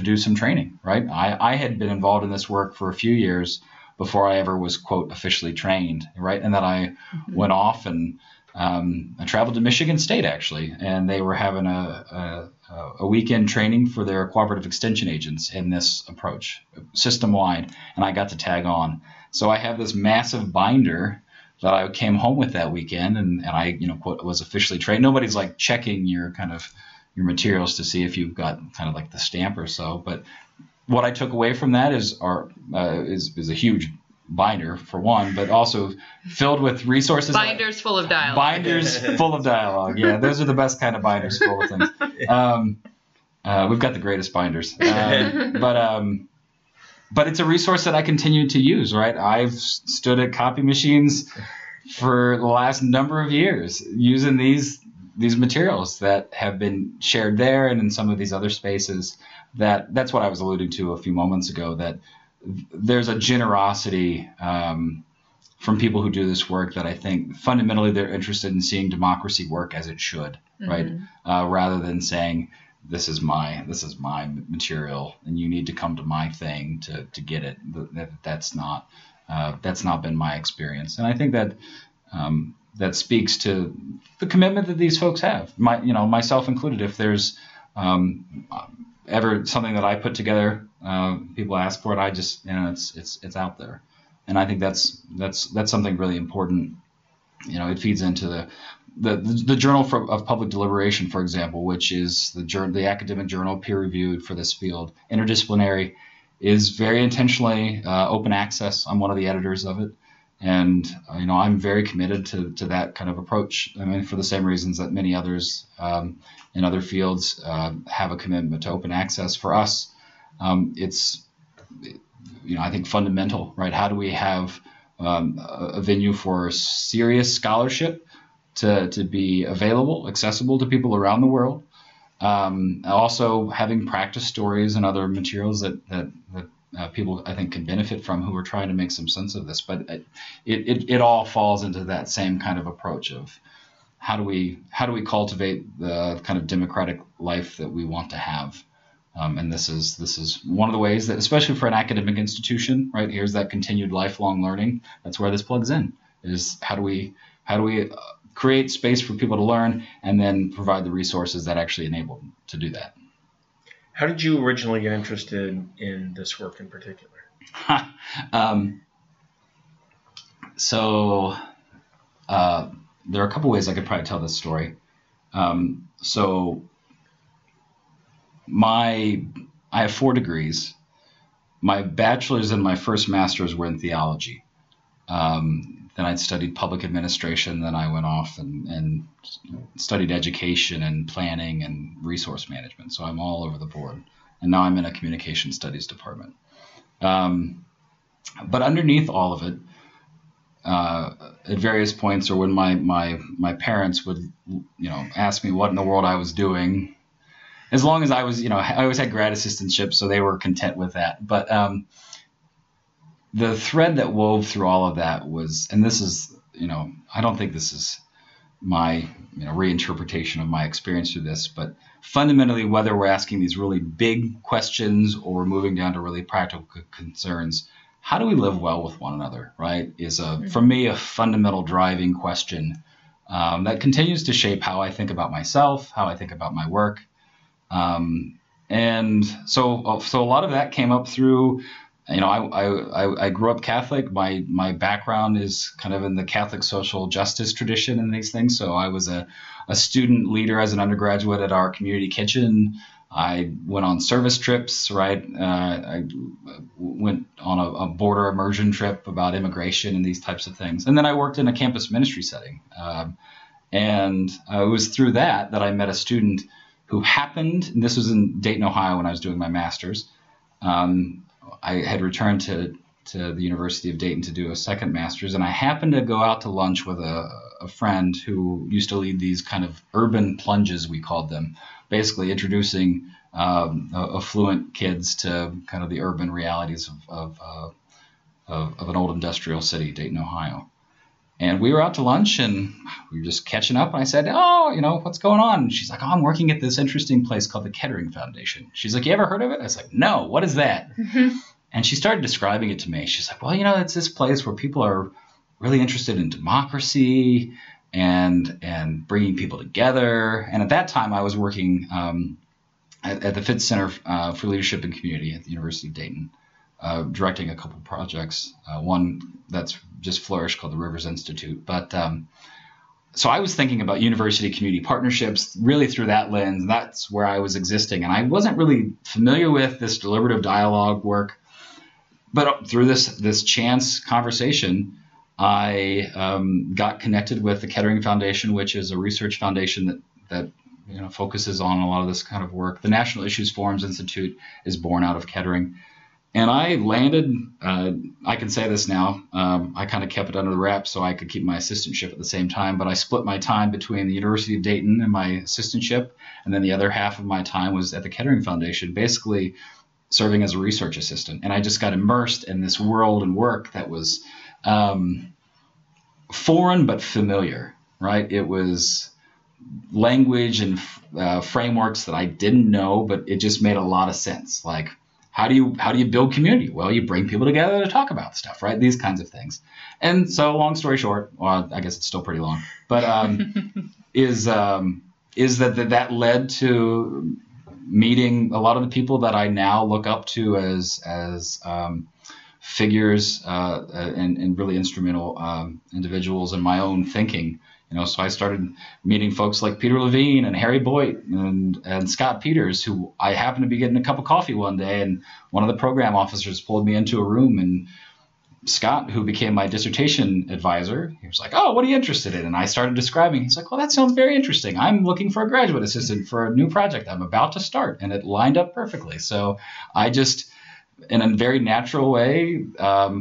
do some training. Right? I had been involved in this work for a few years before I ever was, quote, officially trained. Right, and then I went off and I traveled to Michigan State, actually, and they were having a weekend training for their cooperative extension agents in this approach system-wide, and I got to tag on. So I have this massive binder that I came home with that weekend, and I, quote, was officially trained. Nobody's like checking your kind of your materials to see if you've got kind of like the stamp or so. But what I took away from that is a huge binder, for one, but also filled with resources. Binders full of dialogue. Binders full of dialogue. Yeah, those are the best kind of binders, full of things. We've got the greatest binders. But it's a resource that I continue to use, right? I've stood at copy machines for the last number of years using these materials that have been shared there and in some of these other spaces. That's what I was alluding to a few moments ago, that there's a generosity from people who do this work that I think fundamentally they're interested in seeing democracy work as it should, right? Rather than saying, this is my material and you need to come to my thing to get it. That's not been my experience. And I think that that speaks to the commitment that these folks have, myself included. If there's ever something that I put together, people ask for it. I just, it's out there, and I think that's something really important. It feeds into the Journal of Public Deliberation, for example, which is the academic journal peer reviewed for this field. Interdisciplinary is very intentionally open access. I'm one of the editors of it, And, you know, I'm very committed to that kind of approach. I mean, for the same reasons that many others in other fields have a commitment to open access. For us, it's, you know, I think fundamental, right? How do we have a venue for serious scholarship to be available, accessible to people around the world? Also having practice stories and other materials that people, I think, can benefit from who are trying to make some sense of this. But it all falls into that same kind of approach of how do we cultivate the kind of democratic life that we want to have. And this is one of the ways that, especially for an academic institution, right, here's that continued lifelong learning. That's where this plugs in, is how do we create space for people to learn and then provide the resources that actually enable them to do that. How did you originally get interested in this work in particular? So there are a couple ways I could probably tell this story. I have 4 degrees. My bachelor's and my first master's were in theology. Then I'd studied public administration. Then I went off and studied education and planning and resource management. So I'm all over the board. And now I'm in a communication studies department. But underneath all of it, at various points, or when my parents would, you know, ask me what in the world I was doing, as long as I was, you know, I always had grad assistantships, so they were content with that. But the thread that wove through all of that was, and this is, you know, I don't think this is my, you know, reinterpretation of my experience through this, but fundamentally, whether we're asking these really big questions or we're moving down to really practical concerns, how do we live well with one another, right, is, for me, a fundamental driving question that continues to shape how I think about myself, how I think about my work. And so a lot of that came up through, you know, I grew up Catholic. My background is kind of in the Catholic social justice tradition and these things. So I was a student leader as an undergraduate at our community kitchen. I went on service trips, right? I went on a border immersion trip about immigration and these types of things. And then I worked in a campus ministry setting. And it was through that I met a student who happened, and this was in Dayton, Ohio, when I was doing my master's. I had returned to the University of Dayton to do a second master's, and I happened to go out to lunch with a friend who used to lead these kind of urban plunges, we called them, basically introducing affluent kids to kind of the urban realities of an old industrial city, Dayton, Ohio. And we were out to lunch, and we were just catching up, and I said, oh, you know, what's going on? And she's like, oh, I'm working at this interesting place called the Kettering Foundation. She's like, you ever heard of it? I was like, no, what is that? Mm-hmm. And she started describing it to me. She's like, well, you know, it's this place where people are really interested in democracy and bringing people together. And at that time, I was working at the Fitz Center for Leadership and Community at the University of Dayton, directing a couple projects, one that's just flourished called the Rivers Institute. But so I was thinking about university community partnerships really through that lens. That's where I was existing. And I wasn't really familiar with this deliberative dialogue work. But through this chance conversation, I got connected with the Kettering Foundation, which is a research foundation that you know, focuses on a lot of this kind of work. The National Issues Forums Institute is born out of Kettering. And I landed, I can say this now, I kind of kept it under the wraps so I could keep my assistantship at the same time, but I split my time between the University of Dayton and my assistantship, and then the other half of my time was at the Kettering Foundation, basically serving as a research assistant. And I just got immersed in this world and work that was foreign but familiar, right? It was language and frameworks that I didn't know, but it just made a lot of sense. Like, how do you build community? Well, you bring people together to talk about stuff, right? These kinds of things. And so, long story short, well, I guess it's still pretty long, but is that led to meeting a lot of the people that I now look up to as figures and really instrumental individuals in my own thinking. You know, so I started meeting folks like Peter Levine and Harry Boyd and Scott Peters, who I happened to be getting a cup of coffee one day, and one of the program officers pulled me into a room and Scott, who became my dissertation advisor, he was like, oh, what are you interested in? And I started describing. He's like, well, that sounds very interesting. I'm looking for a graduate assistant for a new project I'm about to start. And it lined up perfectly. So I just, in a very natural way,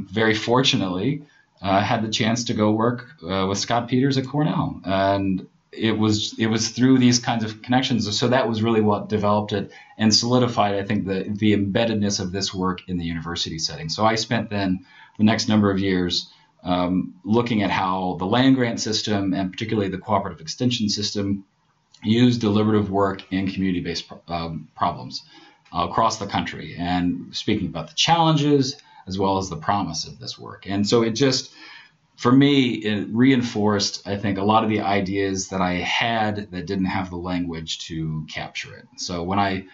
very fortunately, had the chance to go work with Scott Peters at Cornell. And it was through these kinds of connections. So that was really what developed it and solidified, I think, the embeddedness of this work in the university setting. So I spent then the next number of years looking at how the land grant system, and particularly the cooperative extension system, used deliberative work in community-based problems across the country, and speaking about the challenges as well as the promise of this work. And so it just, for me, it reinforced, I think, a lot of the ideas that I had that didn't have the language to capture it. So when I,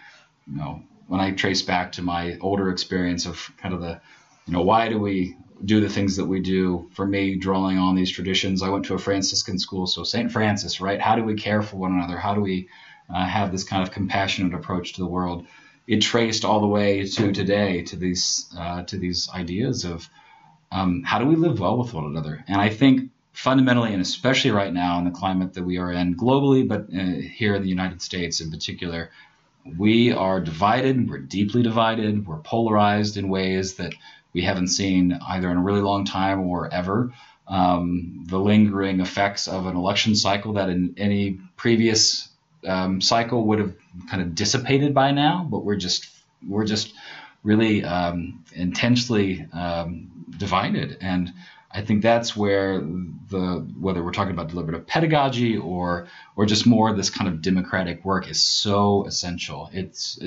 when I trace back to my older experience of kind of the, why do we do the things that we do? For me, drawing on these traditions, I went to a Franciscan school, so St. Francis, right? How do we care for one another? How do we have this kind of compassionate approach to the world? It traced all the way to today, to these ideas of how do we live well with one another? And I think fundamentally, and especially right now in the climate that we are in globally, but here in the United States in particular, we are divided, we're deeply divided, we're polarized in ways that we haven't seen either in a really long time or ever. The lingering effects of an election cycle that in any previous cycle would have kind of dissipated by now, but we're just really intensely divided. And I think that's where whether we're talking about deliberative pedagogy or just more of this kind of democratic work is so essential. It's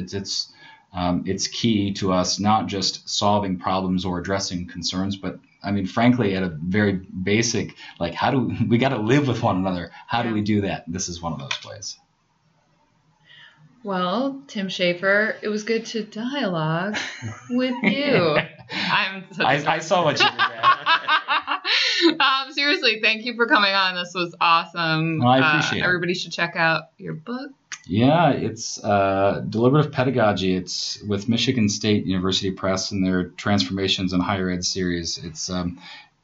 key to us, not just solving problems or addressing concerns, but I mean, frankly, at a very basic, like, how do we got to live with one another? How do we do that? This is one of those ways. Well, Tim Shaffer, it was good to dialogue with you. I saw what you did there. Seriously, thank you for coming on. This was awesome. Well, I appreciate it. Everybody should check out your book. Yeah, it's Deliberative Pedagogy. It's with Michigan State University Press and their Transformations in Higher Ed series. It's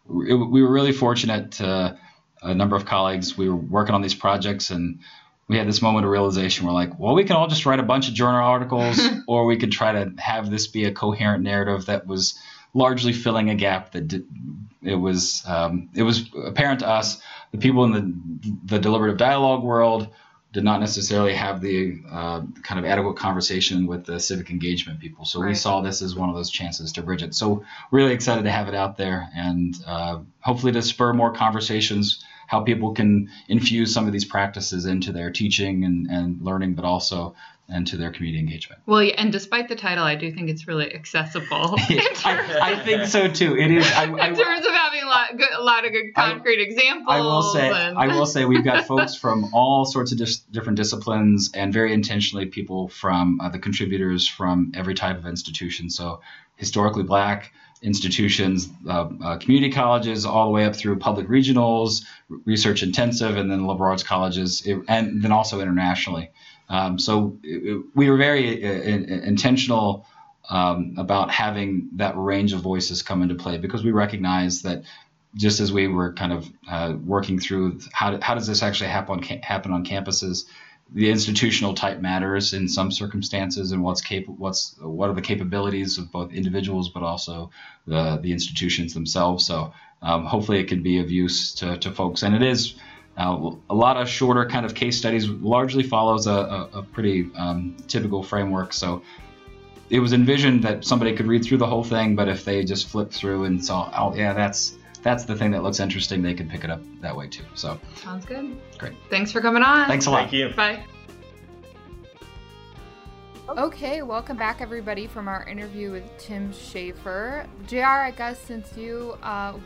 we were really fortunate to a number of colleagues. We were working on these projects and we had this moment of realization. We're like, well, we can all just write a bunch of journal articles or we could try to have this be a coherent narrative that was largely filling a gap that it was apparent to us. The people in the deliberative dialogue world did not necessarily have the kind of adequate conversation with the civic engagement people. So we saw this as one of those chances to bridge it. So really excited to have it out there and hopefully to spur more conversations, how people can infuse some of these practices into their teaching and learning, but also into their community engagement. Well, yeah, and despite the title, I do think it's really accessible. Yeah, I think so too. It is. In terms of having a lot of good concrete examples. I will say we've got folks from all sorts of different disciplines and very intentionally people from the contributors from every type of institution. So historically Black institutions, community colleges, all the way up through public regionals, research intensive, and then liberal arts colleges, and then also internationally. So we were very intentional about having that range of voices come into play because we recognize that just as we were kind of working through how does this actually happen on campuses, the institutional type matters in some circumstances, and what are the capabilities of both individuals, but also the institutions themselves. So hopefully it can be of use to folks, and it is a lot of shorter kind of case studies. Largely follows a pretty typical framework. So it was envisioned that somebody could read through the whole thing, but if they just flipped through and saw, oh yeah, that's the thing that looks interesting, they can pick it up that way too. So sounds good. Great. Thanks for coming on. Thanks a lot. Thank you. Bye. Okay, welcome back everybody from our interview with Tim Shaffer. JR, I guess since you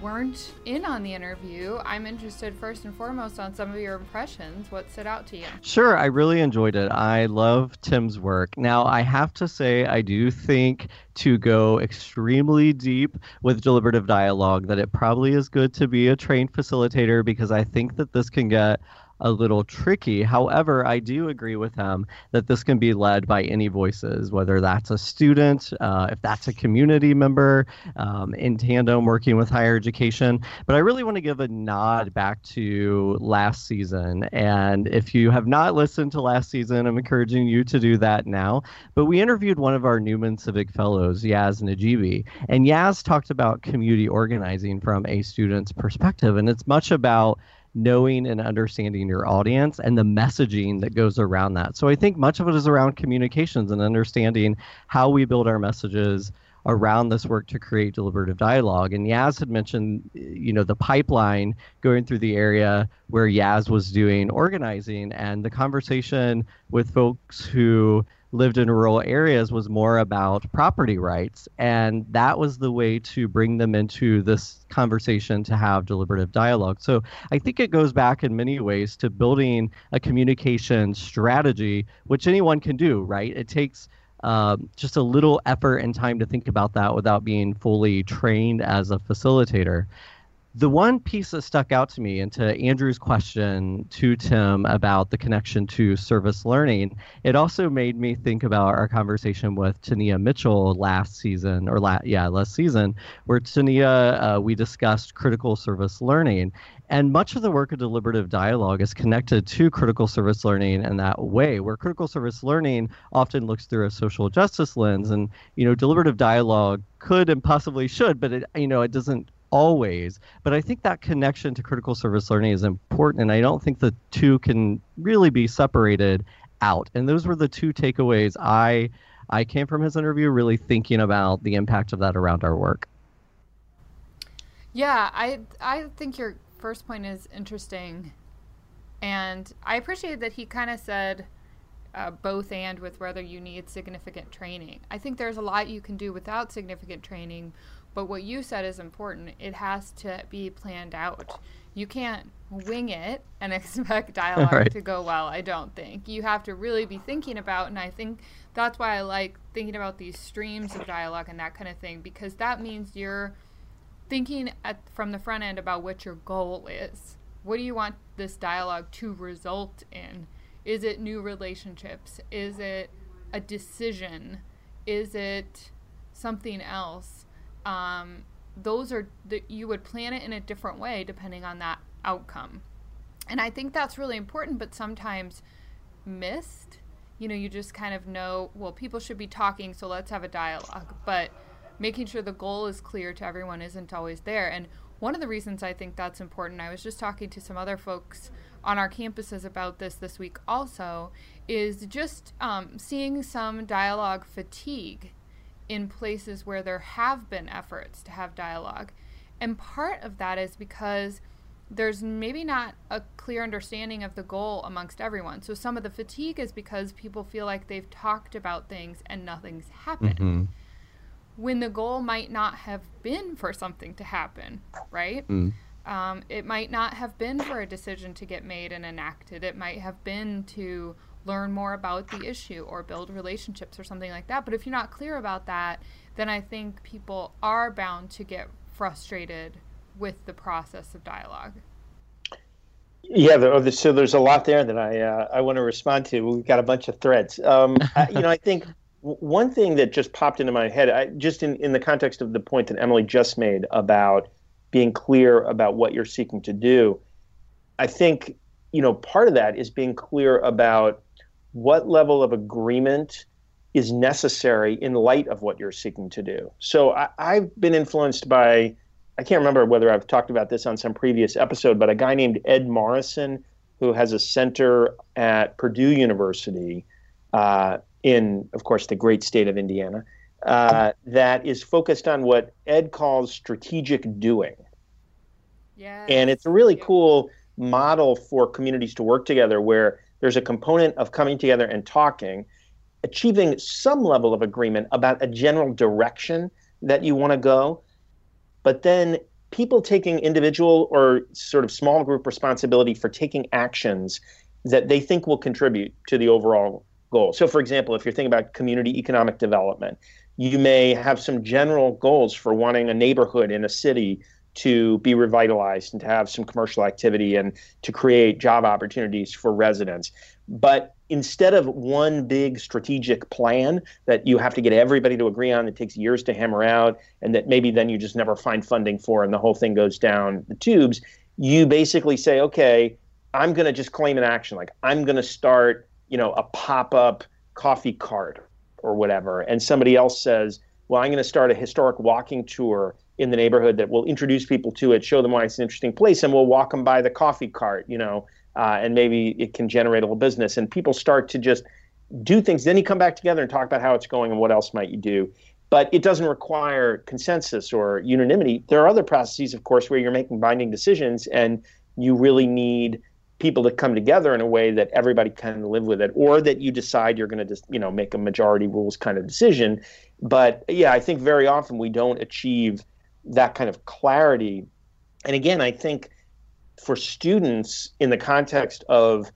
weren't in on the interview, I'm interested first and foremost on some of your impressions. What stood out to you? Sure, I really enjoyed it. I love Tim's work. Now, I have to say, I do think to go extremely deep with deliberative dialogue that it probably is good to be a trained facilitator, because I think that this can get a little tricky. However, I do agree with him that this can be led by any voices, whether that's a student, if that's a community member, in tandem working with higher education. But I really want to give a nod back to last season. And if you have not listened to last season, I'm encouraging you to do that now. But we interviewed one of our Newman Civic Fellows, Yaz Najibi, and Yaz talked about community organizing from a student's perspective. And it's much about knowing and understanding your audience and the messaging that goes around that. So I think much of it is around communications and understanding how we build our messages around this work to create deliberative dialogue. And Yaz had mentioned, you know, the pipeline going through the area where Yaz was doing organizing, and the conversation with folks who lived in rural areas was more about property rights. And that was the way to bring them into this conversation to have deliberative dialogue. So I think it goes back in many ways to building a communication strategy, which anyone can do, right? It takes just a little effort and time to think about that without being fully trained as a facilitator. The one piece that stuck out to me, and to Andrew's question to Tim about the connection to service learning, it also made me think about our conversation with Tania Mitchell last season, where Tania, we discussed critical service learning. And much of the work of deliberative dialogue is connected to critical service learning in that way, where critical service learning often looks through a social justice lens. And, you know, deliberative dialogue could and possibly should, but it doesn't always. But I think that connection to critical service learning is important, and I don't think the two can really be separated out. And those were the two takeaways I came from his interview, really thinking about the impact of that around our work. Yeah, I think your first point is interesting, and I appreciate that he kind of said both, and with whether you need significant training. I think there's a lot you can do without significant training, but what you said is important. It has to be planned out. You can't wing it and expect dialogue to go well, I don't think. You have to really be thinking about, and I think that's why I like thinking about these streams of dialogue and that kind of thing, because that means you're thinking from the front end about what your goal is. What do you want this dialogue to result in? Is it new relationships? Is it a decision? Is it something else? Those are you would plan it in a different way depending on that outcome. And I think that's really important, but sometimes missed. You just kind of know, well, people should be talking, so let's have a dialogue. But making sure the goal is clear to everyone isn't always there. And one of the reasons I think that's important, I was just talking to some other folks on our campuses about this week also, is just seeing some dialogue fatigue in places where there have been efforts to have dialogue. And part of that is because there's maybe not a clear understanding of the goal amongst everyone. So some of the fatigue is because people feel like they've talked about things and nothing's happened. Mm-hmm. When the goal might not have been for something to happen, right? Mm. It might not have been for a decision to get made and enacted. It might have been to learn more about the issue or build relationships or something like that. But if you're not clear about that, then I think people are bound to get frustrated with the process of dialogue. Yeah, so there's a lot there that I want to respond to. We've got a bunch of threads. I think one thing that just popped into my head, in the context of the point that Emily just made about being clear about what you're seeking to do, I think, part of that is being clear about what level of agreement is necessary in light of what you're seeking to do. So I've been influenced by, I can't remember whether I've talked about this on some previous episode, but a guy named Ed Morrison, who has a center at Purdue University in, of course, the great state of Indiana, that is focused on what Ed calls strategic doing. Yes. And it's a really cool model for communities to work together, where there's a component of coming together and talking, achieving some level of agreement about a general direction that you want to go, but then people taking individual or sort of small group responsibility for taking actions that they think will contribute to the overall goal. So for example, if you're thinking about community economic development, you may have some general goals for wanting a neighborhood in a city to be revitalized and to have some commercial activity and to create job opportunities for residents. But instead of one big strategic plan that you have to get everybody to agree on, that takes years to hammer out, and that maybe then you just never find funding for and the whole thing goes down the tubes, you basically say, okay, I'm going to just claim an action. Like, I'm going to start, a pop-up coffee cart or whatever. And somebody else says, well, I'm going to start a historic walking tour in the neighborhood that will introduce people to it, show them why it's an interesting place, and we'll walk them by the coffee cart, and maybe it can generate a little business. And people start to just do things. Then you come back together and talk about how it's going and what else might you do. But it doesn't require consensus or unanimity. There are other processes, of course, where you're making binding decisions and you really need people to come together in a way that everybody can live with it, or that you decide you're going to just, make a majority rules kind of decision. But yeah, I think very often we don't achieve that kind of clarity. And again, I think for students in the context of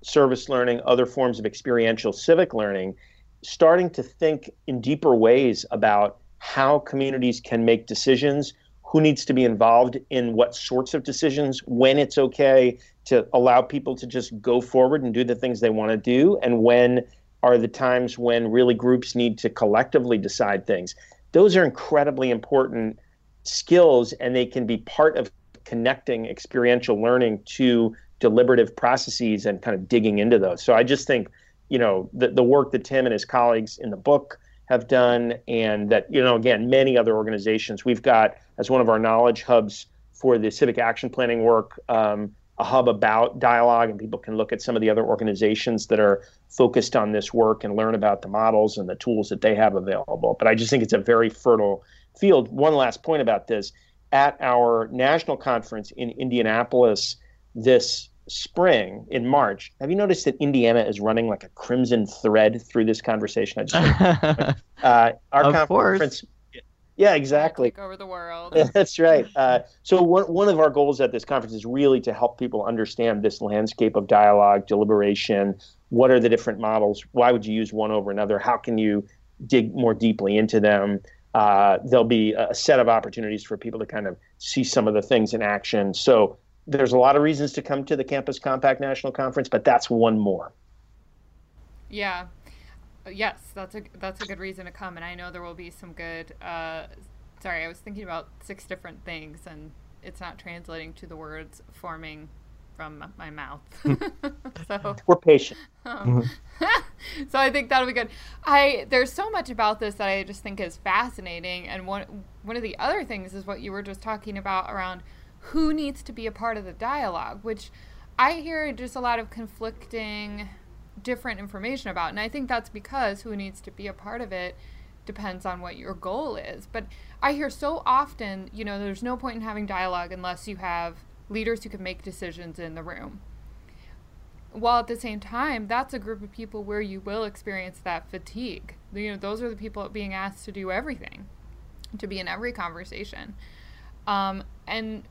service learning, other forms of experiential civic learning, starting to think in deeper ways about how communities can make decisions, who needs to be involved in what sorts of decisions, when it's okay to allow people to just go forward and do the things they want to do, and when are the times when really groups need to collectively decide things. Those are incredibly important skills, and they can be part of connecting experiential learning to deliberative processes and kind of digging into those. So I just think, the work that Tim and his colleagues in the book have done, and that, again, many other organizations, we've got as one of our knowledge hubs for the civic action planning work, a hub about dialogue, and people can look at some of the other organizations that are focused on this work and learn about the models and the tools that they have available. But I just think it's a very fertile field. One last point about this. At our national conference in Indianapolis this spring in March, have you noticed that Indiana is running like a crimson thread through this conversation? I just our conference. Yeah, exactly. Take over the world. That's right. So one of our goals at this conference is really to help people understand this landscape of dialogue, deliberation. What are the different models? Why would you use one over another? How can you dig more deeply into them? There'll be a set of opportunities for people to kind of see some of the things in action. So there's a lot of reasons to come to the Campus Compact National Conference, but that's one more. Yeah. Yes, that's a good reason to come. And I know there will be some good, I was thinking about 6 different things and it's not translating to the words forming from my mouth. So we're patient. So I think that'll be good. There's so much about this that I just think is fascinating. And one of the other things is what you were just talking about around who needs to be a part of the dialogue, which I hear just a lot of conflicting, different information about. And I think that's because who needs to be a part of it depends on what your goal is. But I hear so often, there's no point in having dialogue unless you have leaders who can make decisions in the room. While at the same time, that's a group of people where you will experience that fatigue. Those are the people being asked to do everything, to be in every conversation. And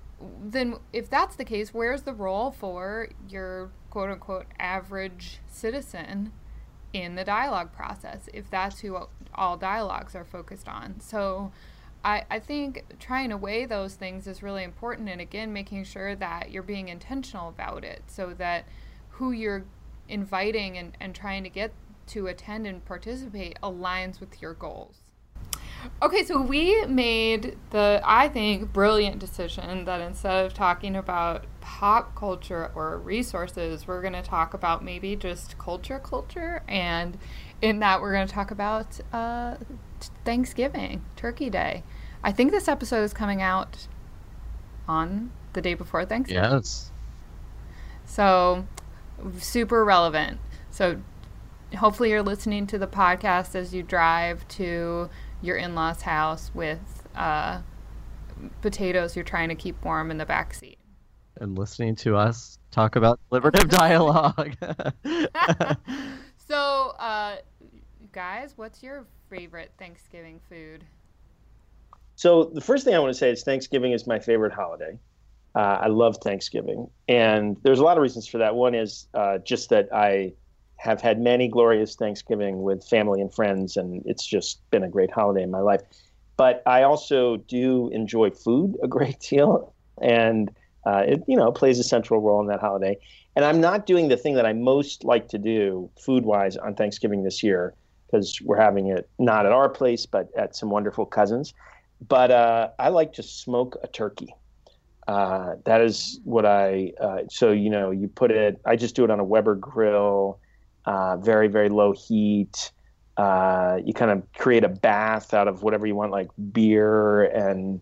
then if that's the case, where's the role for your quote-unquote average citizen in the dialogue process, if that's who all dialogues are focused on? So I think trying to weigh those things is really important, and again, making sure that you're being intentional about it so that who you're inviting and trying to get to attend and participate aligns with your goals. Okay, so we made the, I think, brilliant decision that instead of talking about pop culture or resources, we're going to talk about maybe just culture, and in that we're going to talk about Thanksgiving, Turkey Day. I think this episode is coming out on the day before Thanksgiving. Yes. So, super relevant. So, hopefully you're listening to the podcast as you drive to your in-laws' house with potatoes you're trying to keep warm in the back seat. And listening to us talk about deliberative dialogue. So, guys, what's your favorite Thanksgiving food? So the first thing I want to say is Thanksgiving is my favorite holiday. I love Thanksgiving. And there's a lot of reasons for that. One is just that I have had many glorious Thanksgiving with family and friends, and it's just been a great holiday in my life. But I also do enjoy food a great deal, and it, you know, plays a central role in that holiday. And I'm not doing the thing that I most like to do food-wise on Thanksgiving this year, because we're having it not at our place, but at some wonderful cousins. But I like to smoke a turkey. That is what I, so, you know, you put it, I just do it on a Weber grill, very, very low heat. You kind of create a bath out of whatever you want, like beer, and,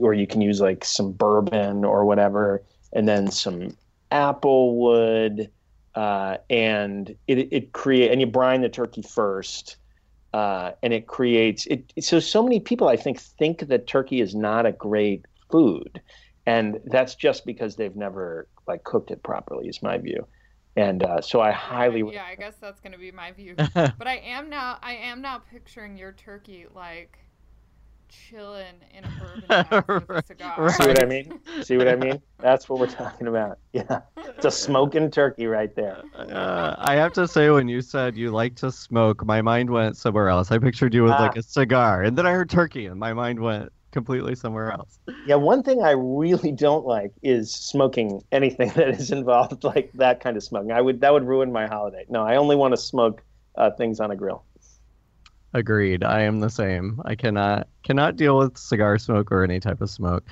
or you can use like some bourbon or whatever, and then some apple wood, and it create, and you brine the turkey first, and it creates it. So many people, I think that turkey is not a great food, and that's just because they've never like cooked it properly, is my view. And so I highly would. Yeah, I guess that's going to be my view. But I am now picturing your turkey like chilling in a bourbon bath with a cigar. Right. See what I mean? That's what we're talking about. Yeah, it's a smoking turkey right there. I have to say, when you said you like to smoke, my mind went somewhere else. I pictured you with like a cigar, and then I heard turkey, and my mind went completely somewhere else. Yeah, one thing I really don't like is smoking anything that is involved, like that kind of smoking. That would ruin my holiday. No, I only want to smoke things on a grill. Agreed. I am the same. I cannot deal with cigar smoke or any type of smoke.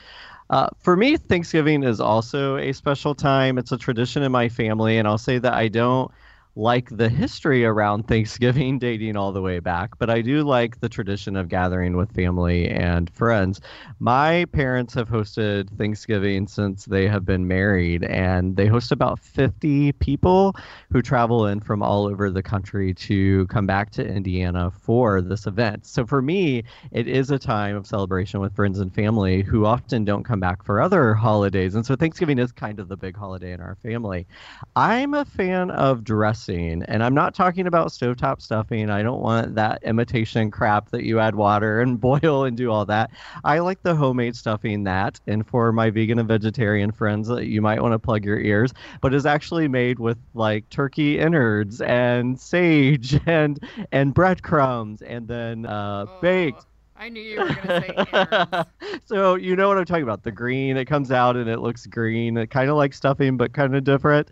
For me, Thanksgiving is also a special time. It's a tradition in my family, and I'll say that I don't like the history around Thanksgiving dating all the way back, but I do like the tradition of gathering with family and friends. My parents have hosted Thanksgiving since they have been married, and they host about 50 people who travel in from all over the country to come back to Indiana for this event. So for me, it is a time of celebration with friends and family who often don't come back for other holidays. And so Thanksgiving is kind of the big holiday in our family. I'm a fan of dressing. And I'm not talking about stovetop stuffing. I don't want that imitation crap that you add water and boil and do all that. I like the homemade stuffing that, and for my vegan and vegetarian friends, you might want to plug your ears, but is actually made with like turkey innards and sage and breadcrumbs and then baked. I knew you were going to say So you know what I'm talking about. The green, it comes out and it looks green. It kind of like stuffing, but kind of different.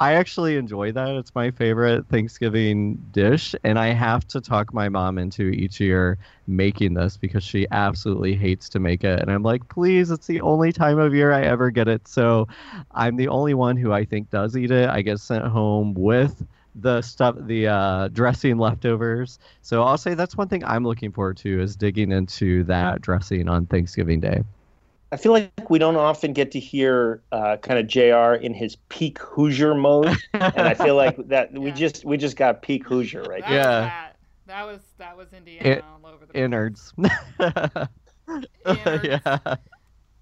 I actually enjoy that. It's my favorite Thanksgiving dish. And I have to talk my mom into each year making this because she absolutely hates to make it. And I'm like, please, it's the only time of year I ever get it. So I'm the only one who I think does eat it. I get sent home with the stuff, the dressing leftovers. So I'll say that's one thing I'm looking forward to, is digging into that dressing on Thanksgiving Day. I feel like we don't often get to hear kind of JR in his peak Hoosier mode, and I feel like that we just got peak Hoosier right now. That was Indiana all over the place. Innards.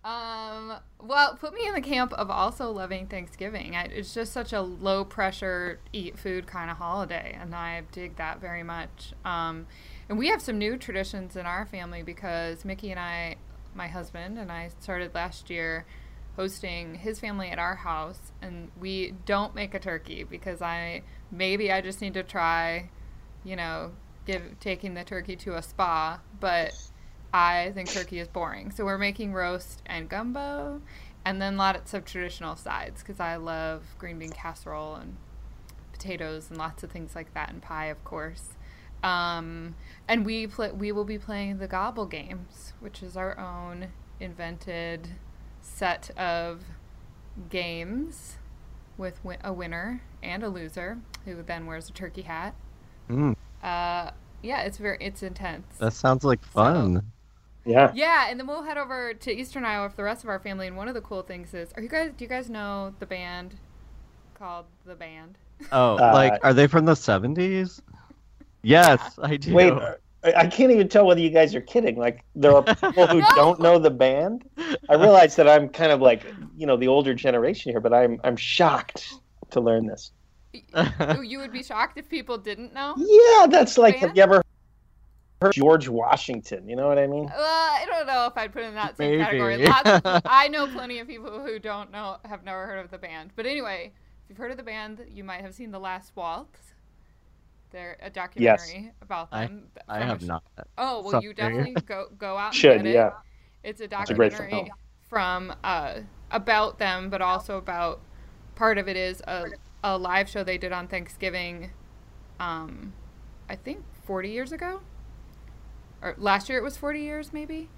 Yeah. Well, put me in the camp of also loving Thanksgiving. It's just such a low-pressure, eat-food kind of holiday, and I dig that very much. And we have some new traditions in our family because Mickey and I, my husband, and I started last year hosting his family at our house, and we don't make a turkey because maybe I just need to try, you know, taking the turkey to a spa, but I think turkey is boring. So we're making roast and gumbo, and then lots of traditional sides, because I love green bean casserole and potatoes and lots of things like that, and pie, of course. And we will be playing the Gobble Games, which is our own invented set of games with a winner and a loser, who then wears a turkey hat. Yeah, it's intense. That sounds like fun. Yeah, and then we'll head over to Eastern Iowa for the rest of our family. And one of the cool things is, do you guys know the band called The Band? Oh, like, are they from the 70s? Yes, I do. Wait, I can't even tell whether you guys are kidding. Like, there are people who don't know The Band. I realize that I'm kind of like, you know, the older generation here, but I'm shocked to learn this. You would be shocked if people didn't know? Yeah, that's like, have you ever heard George Washington? You know what I mean? Well, I don't know if I'd put it in that same category. I know plenty of people who don't know, have never heard of The Band. But anyway, if you've heard of The Band, you might have seen The Last Waltz. They're a documentary about them. I have not. Oh, well, you definitely go out and get it. Yeah. It's a documentary about them, but also about, part of it is a live show they did on Thanksgiving, I think 40 years ago, or last year it was 40 years maybe.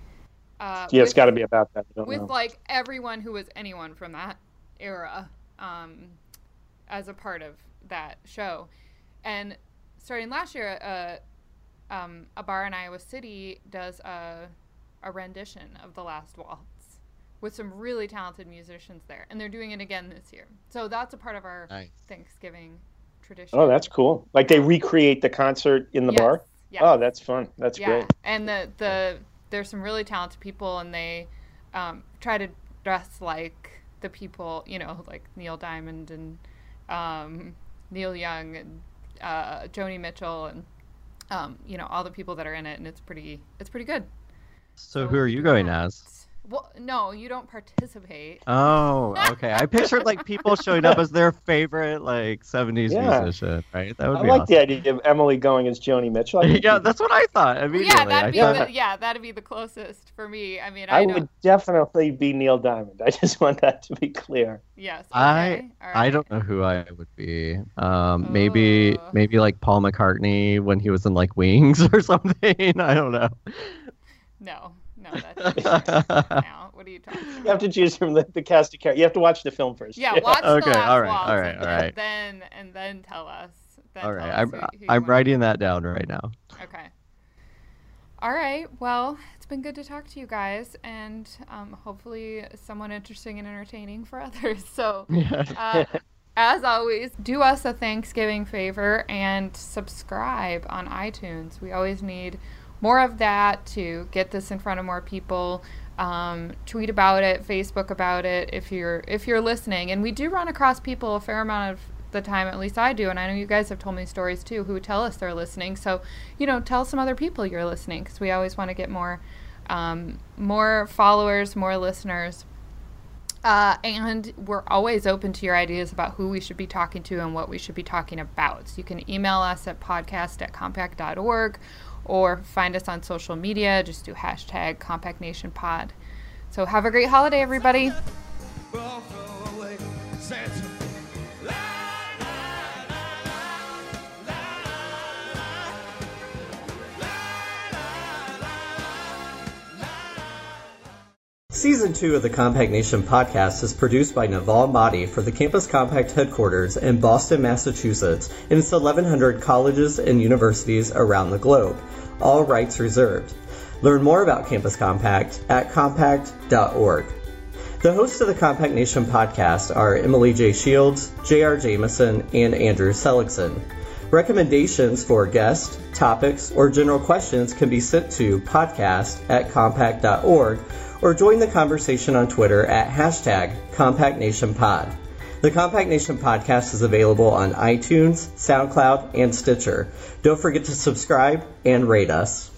Yeah, it's got to be about that. I don't know. Like everyone who was anyone from that era as a part of that show. And starting last year, a bar in Iowa City does a rendition of The Last Waltz with some really talented musicians there. And they're doing it again this year. So that's a part of our Thanksgiving tradition. Oh, that's cool. Like they recreate the concert in the bar? Yes. Oh, that's fun. That's great. And there's some really talented people, and they try to dress like the people, you know, like Neil Diamond and Neil Young and Joni Mitchell and, you know, all the people that are in it. And it's pretty good. So who are you going as? Well, no, you don't participate. Oh, okay. I pictured like people showing up as their favorite like 70s musician, right? That would be awesome. The idea of Emily going as Joni Mitchell. That's what I thought immediately. Yeah, that'd be the closest for me. I mean, I would definitely be Neil Diamond. I just want that to be clear. Yes. Okay. I don't know who I would be. Maybe like Paul McCartney when he was in like Wings or something. I don't know. No, that's now. What are you talking about? You have to choose from the cast of characters. You have to watch the film first. Yeah, watch the last Waltz. All right. And then tell us. I'm writing that down right now. Okay. All right. Well, it's been good to talk to you guys, and hopefully someone interesting and entertaining for others. So, as always, do us a Thanksgiving favor and subscribe on iTunes. We always need more of that to get this in front of more people. Tweet about it, Facebook about it, if you're listening. And we do run across people a fair amount of the time, at least I do, and I know you guys have told me stories too, who tell us they're listening. So, you know, tell some other people you're listening, because we always want to get more followers, more listeners. And we're always open to your ideas about who we should be talking to and what we should be talking about. So you can email us at podcast@compact.org. Or find us on social media. Just do #CompactNationPod. So have a great holiday, everybody. Season 2 of the Compact Nation podcast is produced by Naval Mahdi for the Campus Compact headquarters in Boston, Massachusetts, and its 1,100 colleges and universities around the globe. All rights reserved. Learn more about Campus Compact at compact.org. The hosts of the Compact Nation podcast are Emily J. Shields, J.R. Jamison, and Andrew Selingman. Recommendations for guests, topics, or general questions can be sent to podcast@compact.org. or join the conversation on Twitter at #CompactNationPod. The Compact Nation podcast is available on iTunes, SoundCloud, and Stitcher. Don't forget to subscribe and rate us.